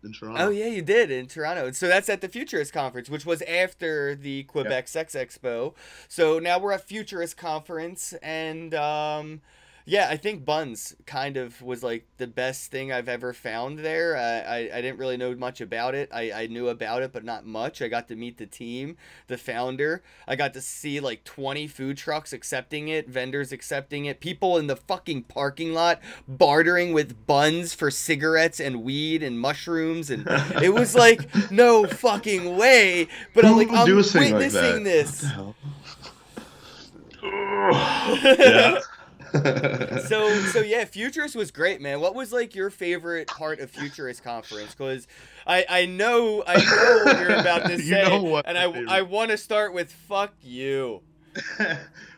In Toronto. Oh yeah, you did in Toronto. So that's at the Futurist Conference, which was after the Quebec Sex Expo. So now we're at Futurist Conference, and yeah, I think Bunz kind of was like the best thing I've ever found there. I didn't really know much about it. I knew about it, but not much. I got to meet the team, the founder. I got to see like 20 food trucks accepting it, vendors accepting it, people in the fucking parking lot bartering with Bunz for cigarettes and weed and mushrooms. And it was like, no fucking way. But I'm like, I'm witnessing like this. Yeah. So yeah, Futurist was great, man. What was like your favorite part of Futurist Conference? Because I know what you're about to say, and I want to start with fuck you.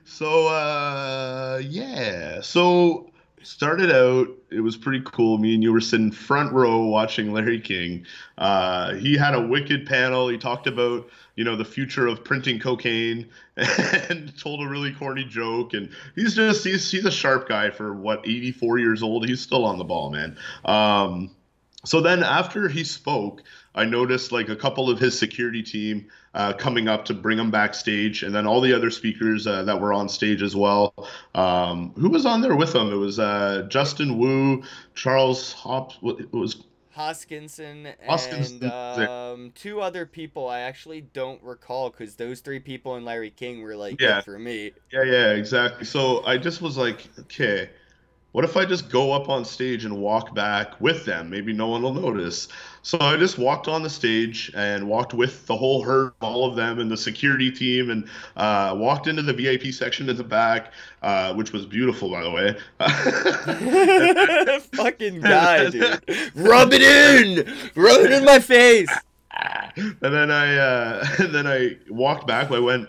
So yeah, so started out, it was pretty cool. Me and you were sitting front row watching Larry King. He had a wicked panel. He talked about, you know, the future of printing cocaine and told a really corny joke. And he's just, he's a sharp guy for what, 84 years old. He's still on the ball, man. So then after he spoke, I noticed like a couple of his security team coming up to bring him backstage. And then all the other speakers that were on stage as well. Who was on there with him? It was Justin Wu, Charles Hop. It was Hoskinson and two other people I actually don't recall, because those three people and Larry King were like, yeah, good for me. Yeah, yeah, exactly. So I just was like, okay, what if I just go up on stage and walk back with them? Maybe no one will notice. So I just walked on the stage and walked with the whole herd, all of them, and the security team, and walked into the VIP section at the back, which was beautiful, by the way. Fucking guy, dude. Rub it in! Rub it in my face! And then I walked back. I went.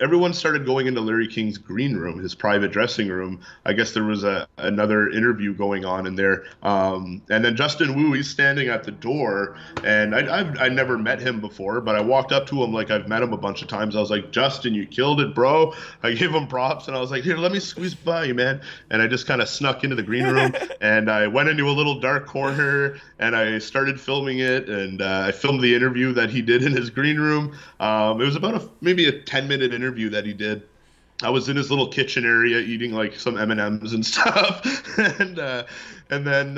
Everyone started going into Larry King's green room, his private dressing room. I guess there was another interview going on in there. And then Justin Wu, he's standing at the door, and I never met him before, but I walked up to him like I've met him a bunch of times. I was like, Justin, you killed it, bro. I gave him props, and I was like, here, let me squeeze by you, man. And I just kind of snuck into the green room, and I went into a little dark corner, and I started filming it, and I filmed the interview that he did in his green room. It was about maybe a 10-minute interview that he did. I was in his little kitchen area eating like some M&Ms and stuff. and then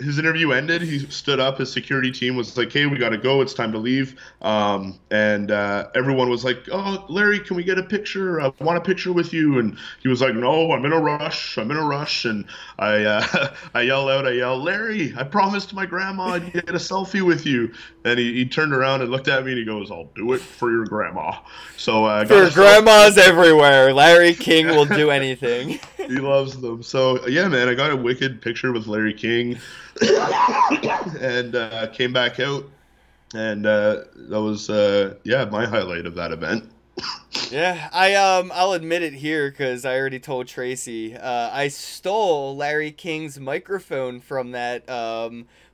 his interview ended. He stood up. His security team was like, hey, we got to go. It's time to leave. And everyone was like, oh, Larry, can we get a picture? I want a picture with you. And he was like, no, I'm in a rush. I'm in a rush. And I yell, Larry, I promised my grandma I'd get a selfie with you. And he turned around and looked at me and he goes, I'll do it for your grandma. So for grandmas everywhere. Larry King will do anything. He loves them. So yeah, man, I got a wicked picture with Larry King, and came back out, and that was yeah, my highlight of that event. Yeah, I'll admit it here because I already told Tracy. I stole Larry King's microphone from that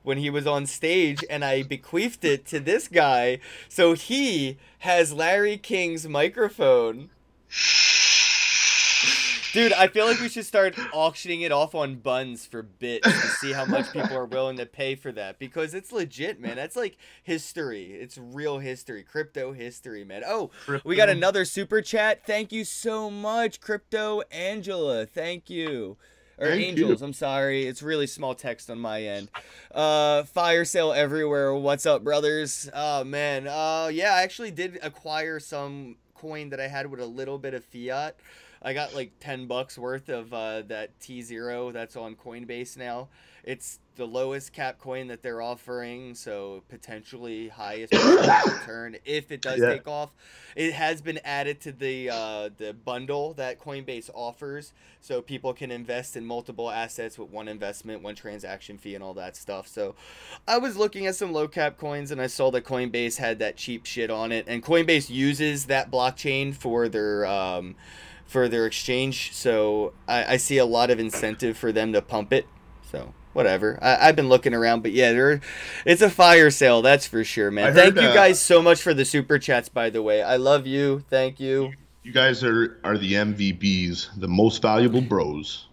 when he was on stage, and I bequeathed it to this guy. So he has Larry King's microphone. Dude, I feel like we should start auctioning it off on Bunz for bits to see how much people are willing to pay for that, because it's legit, man. That's like history. It's real history. Crypto history, man. Oh, we got another super chat. Thank you so much, Crypto Angela. Thank you. Or thank Angels, you. I'm sorry. It's really small text on my end. Fire sale everywhere. What's up, brothers? Oh, man. Yeah, I actually did acquire some coin that I had with a little bit of fiat. I got like $10 worth of that T0 that's on Coinbase now. It's the lowest cap coin that they're offering, so potentially highest return if it does take off. It has been added to the bundle that Coinbase offers, so people can invest in multiple assets with one investment, one transaction fee, and all that stuff. So I was looking at some low cap coins and I saw that Coinbase had that cheap shit on it, and Coinbase uses that blockchain for their exchange, so I see a lot of incentive for them to pump it. So whatever, I've been looking around, but yeah, it's a fire sale, that's for sure, man. Thank you guys so much for the super chats, by the way. I love you. Thank you. You guys are the MVBs, the most valuable bros.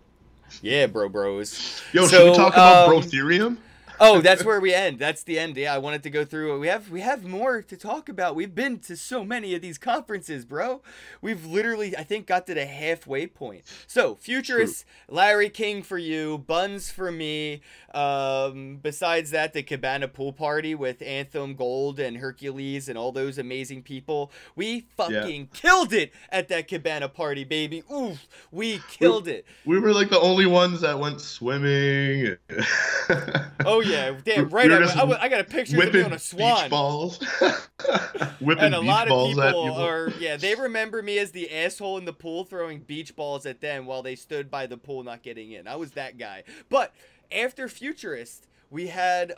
Yeah, bros. Yo, so, should we talk about Broetherium? Oh, that's where we end. That's the end. Yeah, I wanted to go through. We have more to talk about. We've been to so many of these conferences, bro. We've literally, I think, got to the halfway point. So, Futurists, Larry King for you, Bunz for me. Besides that, the Cabana pool party with Anthem Gold and Hercules and all those amazing people. We fucking killed it at that Cabana party, baby. Oof, we killed it. We were like the only ones that went swimming. Oh, yeah, damn right. I got a picture of me on a swan. Beach balls. And a lot of people are, yeah, they remember me as the asshole in the pool throwing beach balls at them while they stood by the pool not getting in. I was that guy. But after Futurist, we had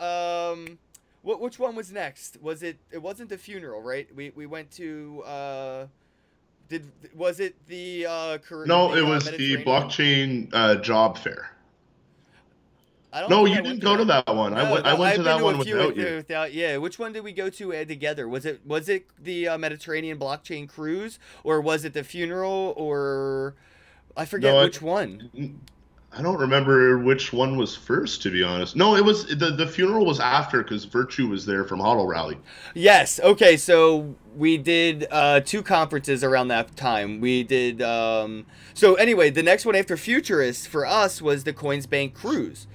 which one was next? Was it? It wasn't the funeral, right? We went to was it the no? It was the blockchain job fair. No, you didn't go to that one. I went to that one without you. Yeah, which one did we go to together? Was it the Mediterranean blockchain cruise, or was it the funeral, or I forget which one. I don't remember which one was first, to be honest. No, it was the funeral was after, because Virtue was there from HODL Rally. Yes. Okay, so we did two conferences around that time. We did so anyway, the next one after Futurists for us was the Coinsbank cruise.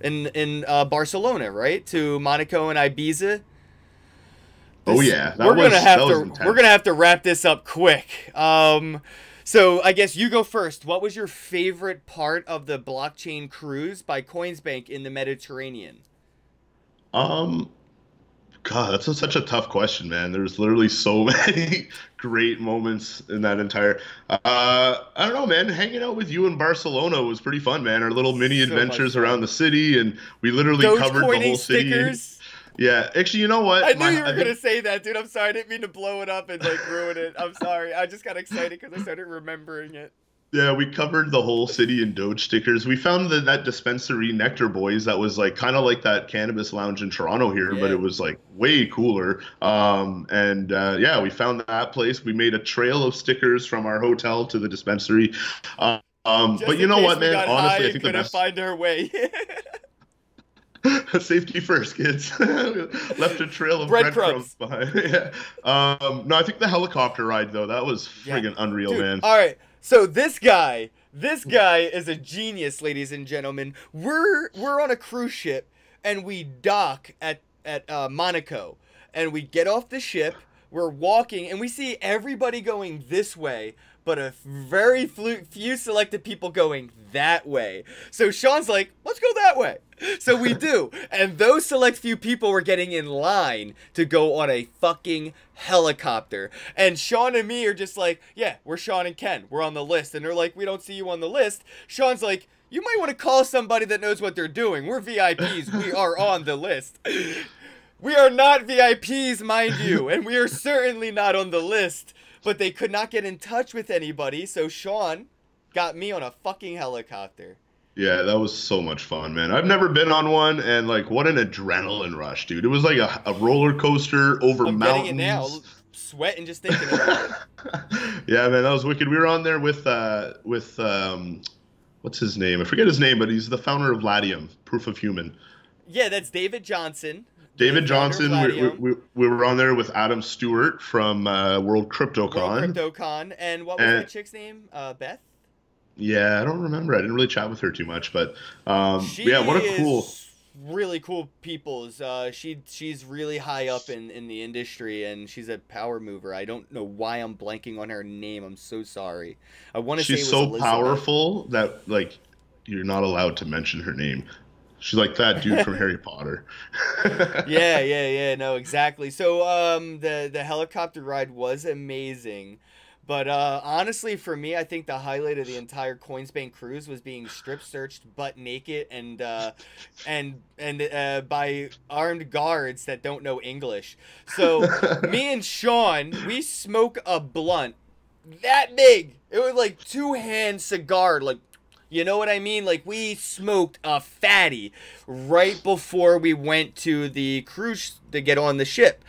In Barcelona, right, to Monaco and Ibiza. Oh yeah, we're gonna have to wrap this up quick. So I guess you go first. What was your favorite part of the blockchain cruise by Coinsbank in the Mediterranean? God, that's such a tough question, man. There's literally so many great moments in that entire. I don't know, man. Hanging out with you in Barcelona was pretty fun, man. Our little mini adventures around the city, and we literally covered the whole city. Stickers. Yeah, actually, you know what? I knew you were gonna say that, dude. I'm sorry, I didn't mean to blow it up and like ruin it. I'm sorry. I just got excited because I started remembering it. Yeah, we covered the whole city in Doge stickers. We found that dispensary Nectar Boys that was like kind of like that cannabis lounge in Toronto here, but it was like way cooler. Yeah, we found that place. We made a trail of stickers from our hotel to the dispensary. But you know what, man? Honestly, I think the best. Find our way. Safety first, kids. Left a trail of breadcrumbs behind. No, I think the helicopter ride though, that was friggin' unreal, dude, man. All right. So this guy is a genius, ladies and gentlemen. We're on a cruise ship, and we dock at Monaco, and we get off the ship. We're walking, and we see everybody going this way, but a very few selected people going that way. So Sean's like, let's go that way. So we do. And those select few people were getting in line to go on a fucking helicopter. And Sean and me are just like, yeah, we're Sean and Ken. We're on the list. And they're like, we don't see you on the list. Sean's like, you might want to call somebody that knows what they're doing. We're VIPs. We are on the list. We are not VIPs, mind you. And we are certainly not on the list. But they could not get in touch with anybody. So Sean got me on a fucking helicopter. Yeah, that was so much fun, man. I've never been on one, and like, what an adrenaline rush, dude. It was like a roller coaster over mountains. I'm getting it now. Sweating just thinking about it. Yeah, man, that was wicked. We were on there with what's his name? I forget his name, but he's the founder of Gladium, Proof of Human. Yeah, that's David Johnson. David Johnson, we were on there with Adam Stewart from World CryptoCon. And what was that chick's name? Beth? Yeah, I don't remember. I didn't really chat with her too much, but yeah, what a cool. really cool peoples. She's really high up in the industry, and she's a power mover. I don't know why I'm blanking on her name. I'm so sorry. I want to say she's so Elizabeth. Powerful that like you're not allowed to mention her name. She's like that dude from Harry Potter. Yeah. No, exactly. So the helicopter ride was amazing. But honestly, for me, I think the highlight of the entire Coinsbane cruise was being strip searched, butt naked, and by armed guards that don't know English. So me and Shawn, we smoke a blunt that big. It was like two-hand cigar, like. You know what I mean? Like, we smoked a fatty right before we went to the cruise to get on the ship.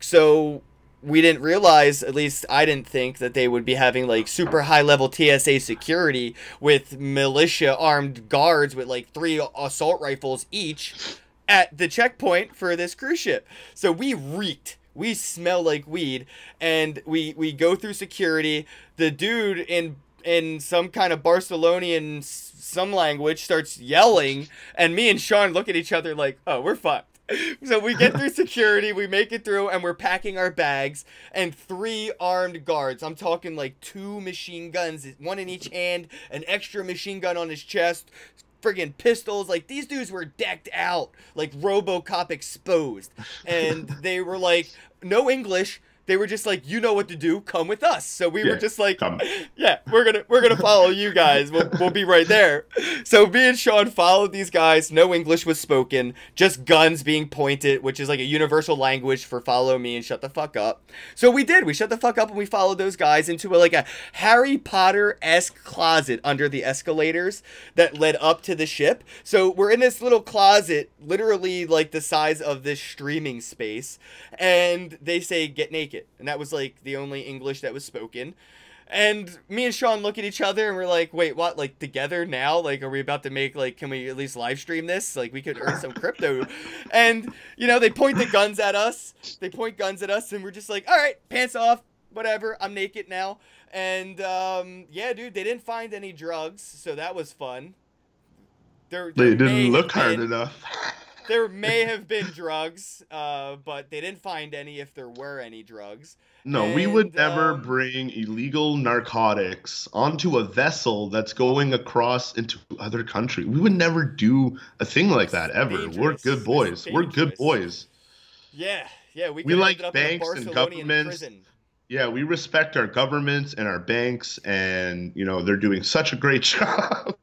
So we didn't realize, at least I didn't think, that they would be having, like, super high-level TSA security with militia-armed guards with, like, 3 assault rifles each at the checkpoint for this cruise ship. So we reeked. We smell like weed. And we go through security. The dude in some kind of Barcelonian some language starts yelling, and me and Shawn look at each other like, oh, we're fucked. So we get through security, we make it through, and we're packing our bags, and 3 armed guards, I'm talking like 2 machine guns, 1 in each hand, an extra machine gun on his chest, friggin' pistols. Like, these dudes were decked out like RoboCop exposed, and they were like, no English. They were just like, you know what to do. Come with us. So we were just like, yeah, we're gonna follow you guys. We'll be right there. So me and Shawn followed these guys. No English was spoken. Just guns being pointed, which is like a universal language for follow me and shut the fuck up. So we did. We shut the fuck up and we followed those guys into like a Harry Potter-esque closet under the escalators that led up to the ship. So we're in this little closet, literally like the size of this streaming space, and they say get naked. And that was like the only English that was spoken. And me and Shawn look at each other and we're like, wait, what? Like, together now? Like, are we about to make, like, can we at least live stream this? Like, we could earn some crypto. And, you know, they point the guns at us. They point guns at us and we're just like, all right, pants off, whatever. I'm naked now. And, yeah, dude, they didn't find any drugs. So that was fun. They didn't look hard enough. There may have been drugs, but they didn't find any if there were any drugs. No, and we would never bring illegal narcotics onto a vessel that's going across into other country. We would never do a thing like that ever. Dangerous. We're good boys. We're good boys. Yeah. We like up banks in a and governments. Prison. Yeah, we respect our governments and our banks, and, you know, they're doing such a great job.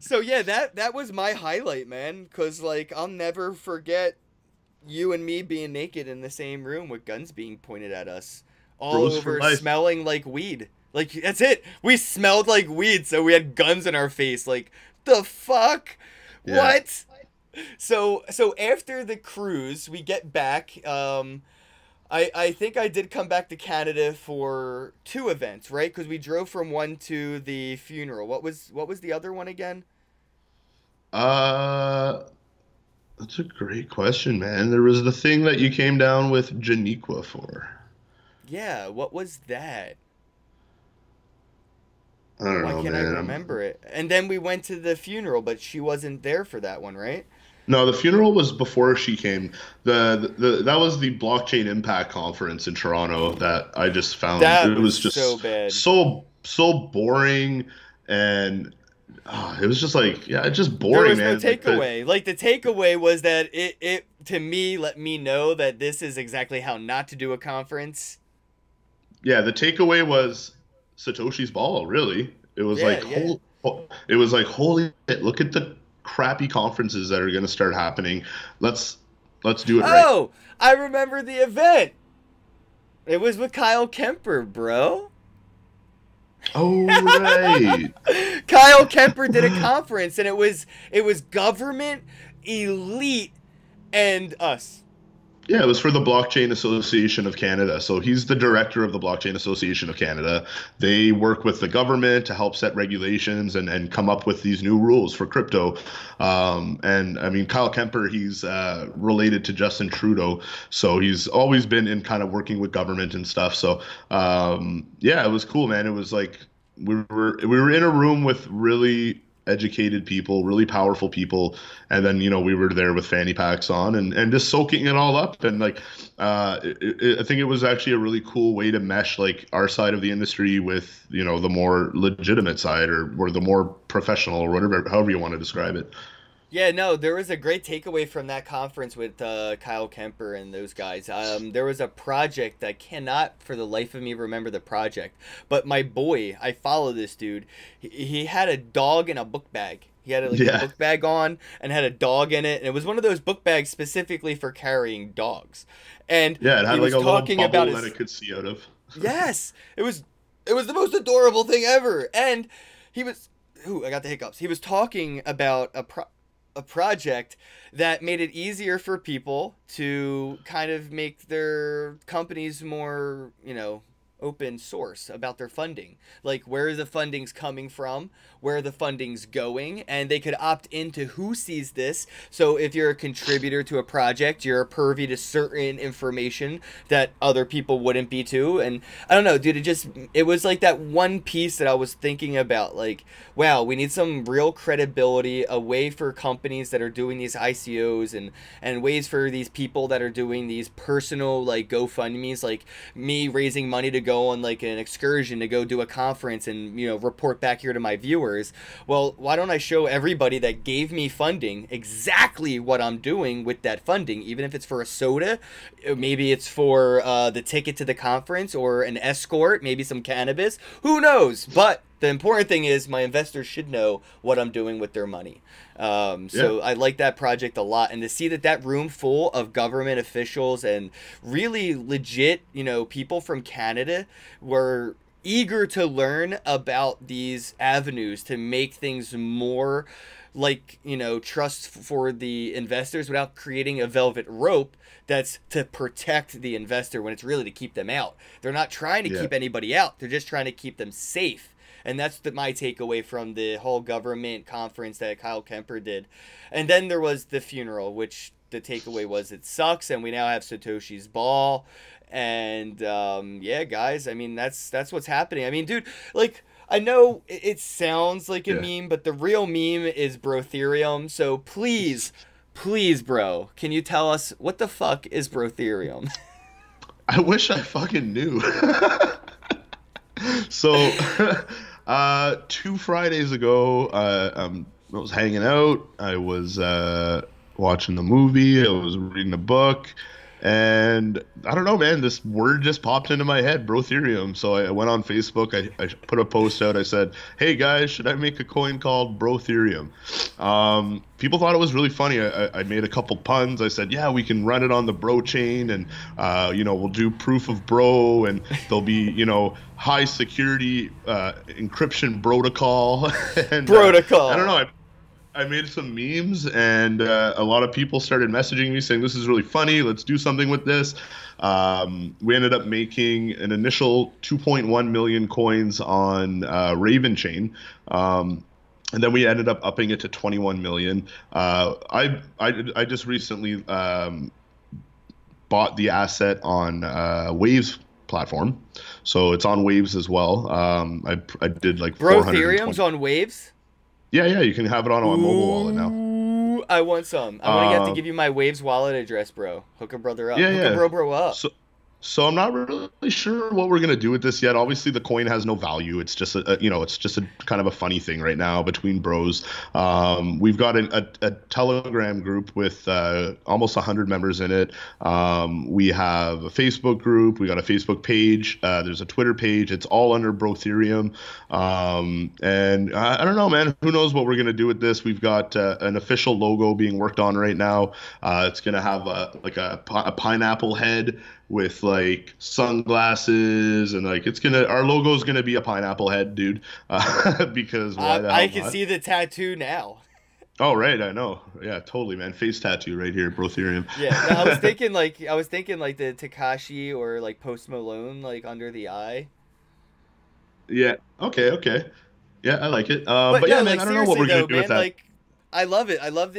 So, yeah, that was my highlight, man, because, like, I'll never forget you and me being naked in the same room with guns being pointed at us all over smelling like weed. Like, that's it. We smelled like weed, so we had guns in our face. Like, the fuck? Yeah. What? So after the cruise, we get back. I think I did come back to Canada for 2 events, right? Because we drove from one to the funeral. What was the other one again? That's a great question, man. There was the thing that you came down with Janiqua for. Yeah, what was that? I don't know, man. Why can't I remember it? And then we went to the funeral, but she wasn't there for that one, right? No, the funeral was before she came. That was the Blockchain Impact Conference in Toronto that I just found. That it was just so bad. So boring, and it was just like, yeah, it's just boring, man. There was no takeaway. Like, the takeaway was that it to me let me know that this is exactly how not to do a conference. Yeah, the takeaway was Satoshi's Ball, really. It was it was like, holy shit, look at the crappy conferences that are going to start happening. Let's do it right. Oh, I remember the event. It was with Kyle Kemper, bro. Oh, right. Kyle Kemper did a conference, and it was government, elite, and us. Yeah, it was for the Blockchain Association of Canada. So he's the director of the Blockchain Association of Canada. They work with the government to help set regulations and come up with these new rules for crypto. And, I mean, Kyle Kemper, he's related to Justin Trudeau. So he's always been in kind of working with government and stuff. So, yeah, it was cool, man. It was like we were in a room with really educated people, really powerful people. And then, you know, we were there with fanny packs on and just soaking it all up. And like, I think it was actually a really cool way to mesh like our side of the industry with, you know, the more legitimate side or the more professional or whatever, however you want to describe it. Yeah, no, there was a great takeaway from that conference with Kyle Kemper and those guys. There was a project I cannot for the life of me remember the project, but my boy, I follow this dude. He had a dog in a book bag. He had like, a book bag on and had a dog in it. And it was one of those book bags specifically for carrying dogs. And yeah, it had like a little bubble about that it could see out of. Yes, it was the most adorable thing ever. And he was, ooh, I got the hiccups. He was talking about a project that made it easier for people to kind of make their companies more, you know, open source about their funding, like where the funding's coming from, where the funding's going, and they could opt into who sees this. So if you're a contributor to a project, you're privy to certain information that other people wouldn't be to. And I don't know, dude, it was like that one piece that I was thinking about, like, wow, we need some real credibility, a way for companies that are doing these ICOs and ways for these people that are doing these personal like GoFundMes, like me raising money to go on like an excursion to go do a conference and, you know, report back here to my viewers. Well, why don't I show everybody that gave me funding exactly what I'm doing with that funding, even if it's for a soda, maybe it's for the ticket to the conference or an escort, maybe some cannabis, who knows? But the important thing is my investors should know what I'm doing with their money. So I like that project a lot. And to see that room full of government officials and really legit, you know, people from Canada were eager to learn about these avenues to make things more like, you know, trust for the investors without creating a velvet rope that's to protect the investor when it's really to keep them out. They're not trying to keep anybody out. They're just trying to keep them safe. And that's my takeaway from the whole government conference that Kyle Kemper did. And then there was the funeral, which the takeaway was it sucks. And we now have Satoshi's Ball. And yeah, guys, I mean, that's what's happening. I mean, dude, like, I know it sounds like a meme, but the real meme is Broetherium. So please, bro, can you tell us what the fuck is Broetherium? I wish I fucking knew. So, 2 Fridays ago, I was hanging out, I was watching the movie, I was reading the book, and I don't know, man, this word just popped into my head, Broetherium. So I went on Facebook, I put a post out, I said, hey guys, should I make a coin called Broetherium? People thought it was really funny. I made a couple puns. I said, yeah, we can run it on the bro chain and, you know, we'll do proof of bro and there'll be, you know, high security encryption protocol. And, I don't know. I made some memes and a lot of people started messaging me saying, this is really funny. Let's do something with this. We ended up making an initial 2.1 million coins on Raven Chain. And then we ended up upping it to 21 million. I just recently bought the asset on Waves platform, so it's on Waves as well. I did like Broetherium's on Waves. Yeah, you can have it on a mobile wallet now. I want some. I'm gonna have to give you my Waves wallet address, bro. Hook a brother up. Hook a bro up. So I'm not really sure what we're gonna do with this yet. Obviously, the coin has no value. It's just a it's just a kind of a funny thing right now between bros. We've got a Telegram group with almost 100 members in it. We have a Facebook group. We got a Facebook page. There's a Twitter page. It's all under Broetherium. And I don't know, man. Who knows what we're gonna do with this? We've got an official logo being worked on right now. It's gonna have a pineapple head with like sunglasses and like our logo's gonna be a pineapple head, dude. Because why the hell I can not? See the tattoo now. Oh right, I know. Yeah, totally, man. Face tattoo right here, Broetherium. Yeah, no, I was thinking like the Tekashi or like Post Malone like under the eye. Yeah. Okay. Yeah, I like it. But yeah, no, man, like, I don't know what we're gonna do with that. Like, I love it. I love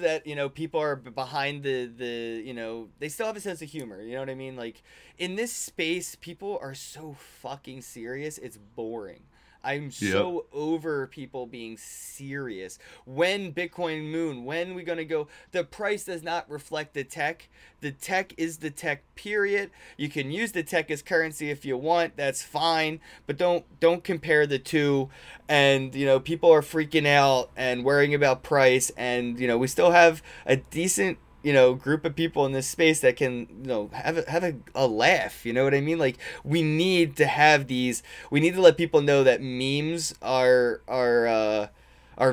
that, you know, people are behind the, you know, they still have a sense of humor. You know what I mean? Like in this space, people are so fucking serious. It's boring. I'm so over people being serious. When Bitcoin moon, when we gonna go? The price does not reflect the tech. The tech is the tech, period. You can use the tech as currency if you want, that's fine, but don't compare the two. And you know, people are freaking out and worrying about price, and you know, we still have a decent, you know, group of people in this space that can, you know, have a laugh, you know what I mean? Like, we need to have these, we need to let people know that memes are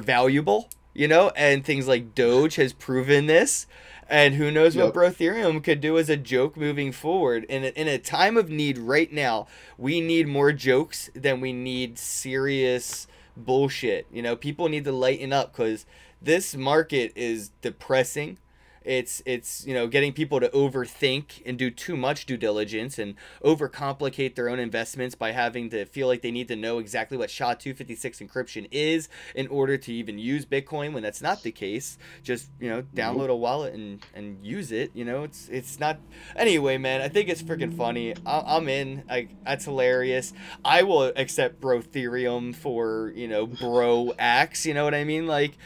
valuable, you know, and things like Doge has proven this, and who knows what Broetherium could do as a joke moving forward. In a time of need right now, we need more jokes than we need serious bullshit. You know, people need to lighten up, because this market is depressing. It's you know, getting people to overthink and do too much due diligence and overcomplicate their own investments by having to feel like they need to know exactly what SHA-256 encryption is in order to even use Bitcoin, when that's not the case. Just, you know, download a wallet and use it. You know, it's not. Anyway, man, I think it's freaking funny. I'm in. That's hilarious. I will accept Broetherium for, you know, bro axe. You know what I mean? Like,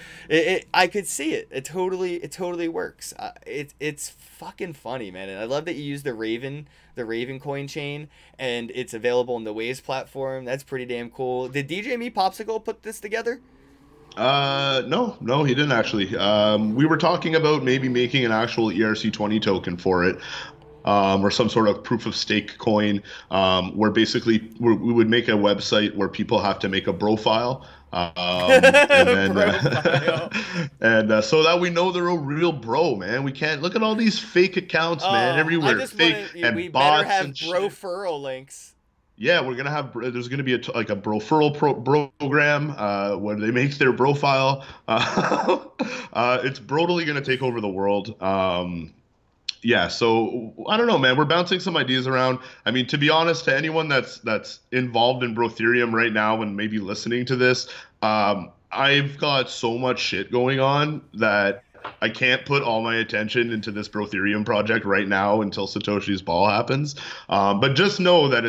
I could see it. It totally works. It's fucking funny, man, and I love that you use the Raven coin chain, and it's available on the Waves platform. That's pretty damn cool. Did DJ Meat Popsicle put this together? No, he didn't actually. We were talking about maybe making an actual ERC20 token for it, or some sort of proof of stake coin, where basically we would make a website where people have to make a profile. So that we know they're a real bro, man. We can't look at all these fake accounts, man, everywhere. We better have bro-furl links. Yeah, we're gonna have. There's gonna be like a broferral program where they make their profile. It's brutally gonna take over the world. Yeah, so I don't know, man. We're bouncing some ideas around. I mean, to be honest, to anyone that's involved in Broetherium right now and maybe listening to this, I've got so much shit going on that I can't put all my attention into this Broetherium project right now until Satoshi's Ball happens. But just know that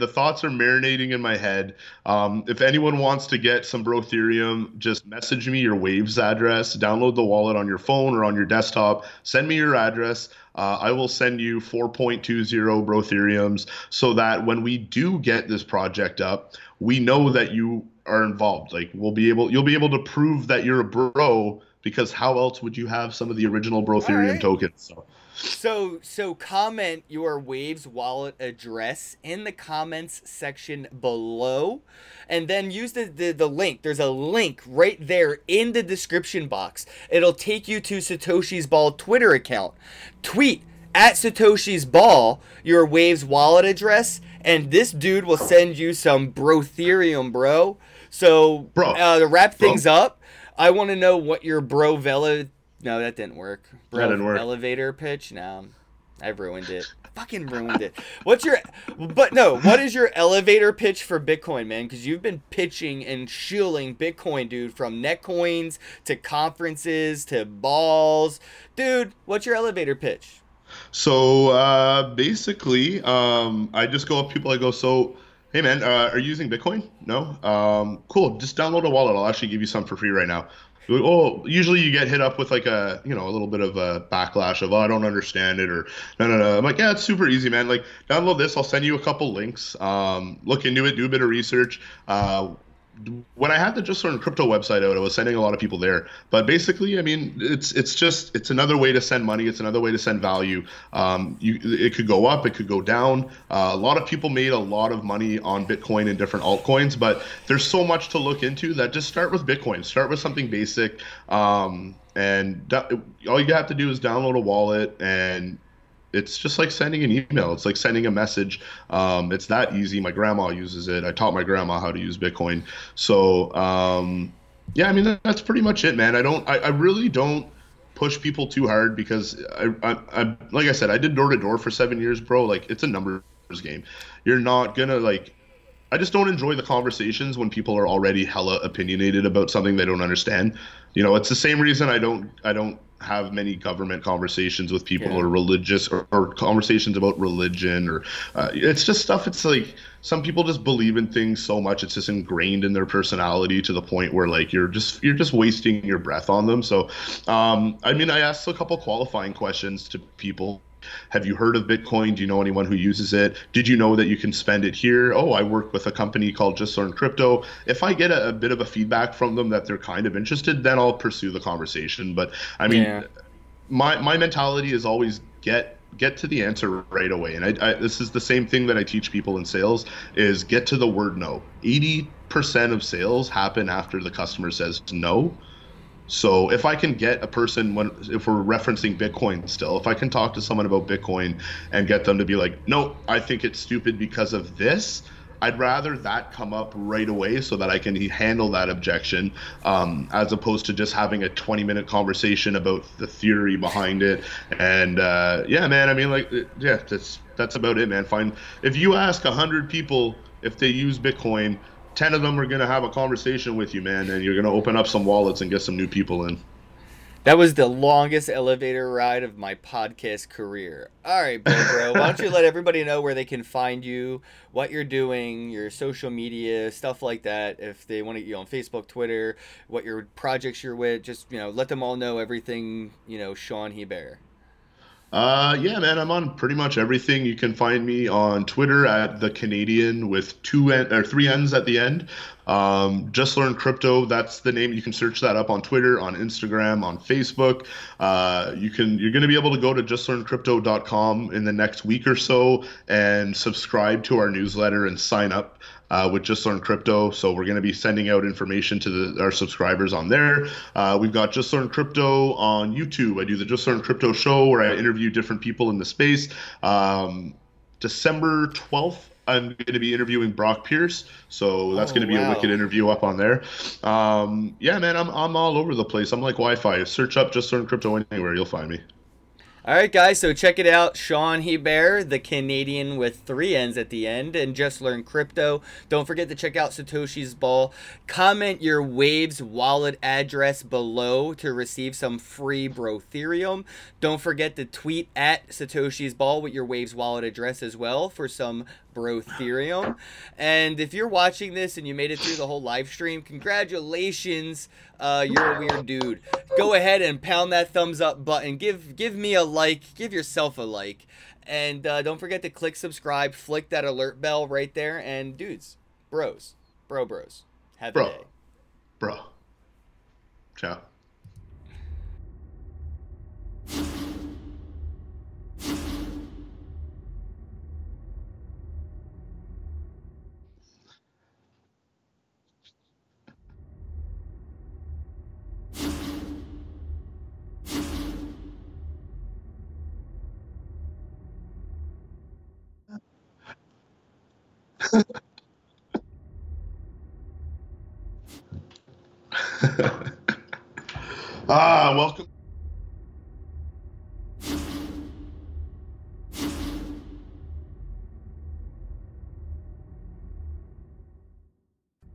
the thoughts are marinating in my head. If anyone wants to get some Broetherium, just message me your Waves address, download the wallet on your phone or on your desktop, send me your address. I will send you 4.20 Broetheriums so that when we do get this project up, we know that you are involved. Like, you'll be able to prove that you're a bro, because how else would you have some of the original Broetherium tokens? So comment your Waves wallet address in the comments section below, and then use the link. There's a link right there in the description box. It'll take you to Satoshi's Ball Twitter account. Tweet at Satoshi's Ball your Waves wallet address, and this dude will send you some Broetherium, bro. So to wrap things up, I want to know what your No, that didn't work. Bro, that didn't work. Elevator pitch? No, I ruined it. Fucking ruined it. What is your elevator pitch for Bitcoin, man? Because you've been pitching and shilling Bitcoin, dude, from NetCoins to conferences to balls. Dude, what's your elevator pitch? So basically, I just go up to people, I go, so... Hey man, are you using Bitcoin? No? Cool. Just download a wallet. I'll actually give you some for free right now. Oh, usually you get hit up with like a, you know, a little bit of a backlash of, oh, I don't understand it, or no. I'm like, yeah, it's super easy, man. Like, download this. I'll send you a couple links. Look into it. Do a bit of research. When I had the Just Learn Crypto website out, I was sending a lot of people there. But basically, I mean, it's another way to send money. It's another way to send value. It could go up. It could go down. A lot of people made a lot of money on Bitcoin and different altcoins. But there's so much to look into that just start with Bitcoin. Start with something basic. And all you have to do is download a wallet, and it's just like sending an email. It's like sending a message. It's that easy. My grandma uses it. I taught my grandma how to use Bitcoin. So, yeah, I mean, that's pretty much it, man. I really don't push people too hard, because I like I said, I did door to door for 7 years, bro. Like, it's a numbers game. You're not going to, like, I just don't enjoy the conversations when people are already hella opinionated about something they don't understand. You know, it's the same reason I don't have many government conversations with people, yeah, or religious or conversations about religion, or it's just stuff. It's like some people just believe in things so much, it's just ingrained in their personality to the point where like you're just wasting your breath on them. So I mean, I asked a couple qualifying questions to people. Have you heard of Bitcoin? Do you know anyone who uses it? Did you know that you can spend it here? Oh, I work with a company called Just Learn Crypto. If I get a bit of a feedback from them that they're kind of interested, then I'll pursue the conversation. But I mean, yeah, my mentality is always get to the answer right away. And I this is the same thing that I teach people in sales, is get to the word no. 80% of sales happen after the customer says no. So if I can get a person, if we're referencing Bitcoin still, if I can talk to someone about Bitcoin and get them to be like, no, I think it's stupid because of this, I'd rather that come up right away so that I can handle that objection, as opposed to just having a 20-minute conversation about the theory behind it. And yeah, man, I mean, like, yeah, that's about it, man. Fine. If you ask 100 people if they use Bitcoin, 10 of them are going to have a conversation with you, man, and you're going to open up some wallets and get some new people in. That was the longest elevator ride of my podcast career. All right, bro, why don't you let everybody know where they can find you, what you're doing, your social media, stuff like that, if they want to get you on Facebook, Twitter, what your projects you're with, just, you know, let them all know everything, you know, Shawn Hebert. Yeah, man, I'm on pretty much everything. You can find me on Twitter at The Canadian with three N's at the end. Just Learn Crypto, that's the name. You can search that up on Twitter, on Instagram, on Facebook. You're going to be able to go to justlearncrypto.com in the next week or so and subscribe to our newsletter and sign up with Just Learn Crypto. So we're going to be sending out information to our subscribers on there. We've got Just Learn Crypto on YouTube. I do the Just Learn Crypto show where I interview different people in the space. December 12th, I'm going to be interviewing Brock Pierce, so that's going to be, wow, a wicked interview up on there. Yeah, man, I'm all over the place. I'm like Wi-Fi. Search up Just Learn Crypto anywhere, you'll find me. All right, guys, so check it out. Shawn Hebert, The Canadian with 3 N's at the end, and Just Learn Crypto. Don't forget to check out Satoshi's Ball. Comment your Waves wallet address below to receive some free Broetherium. Don't forget to tweet at Satoshi's Ball with your Waves wallet address as well for some Broetherium. And if you're watching this and you made it through the whole live stream, congratulations, you're a weird dude. Go ahead and pound that thumbs up button, give me a like, give yourself a like, and don't forget to click subscribe, flick that alert bell right there, and dudes, bros, have a day. Bro, ciao. Welcome.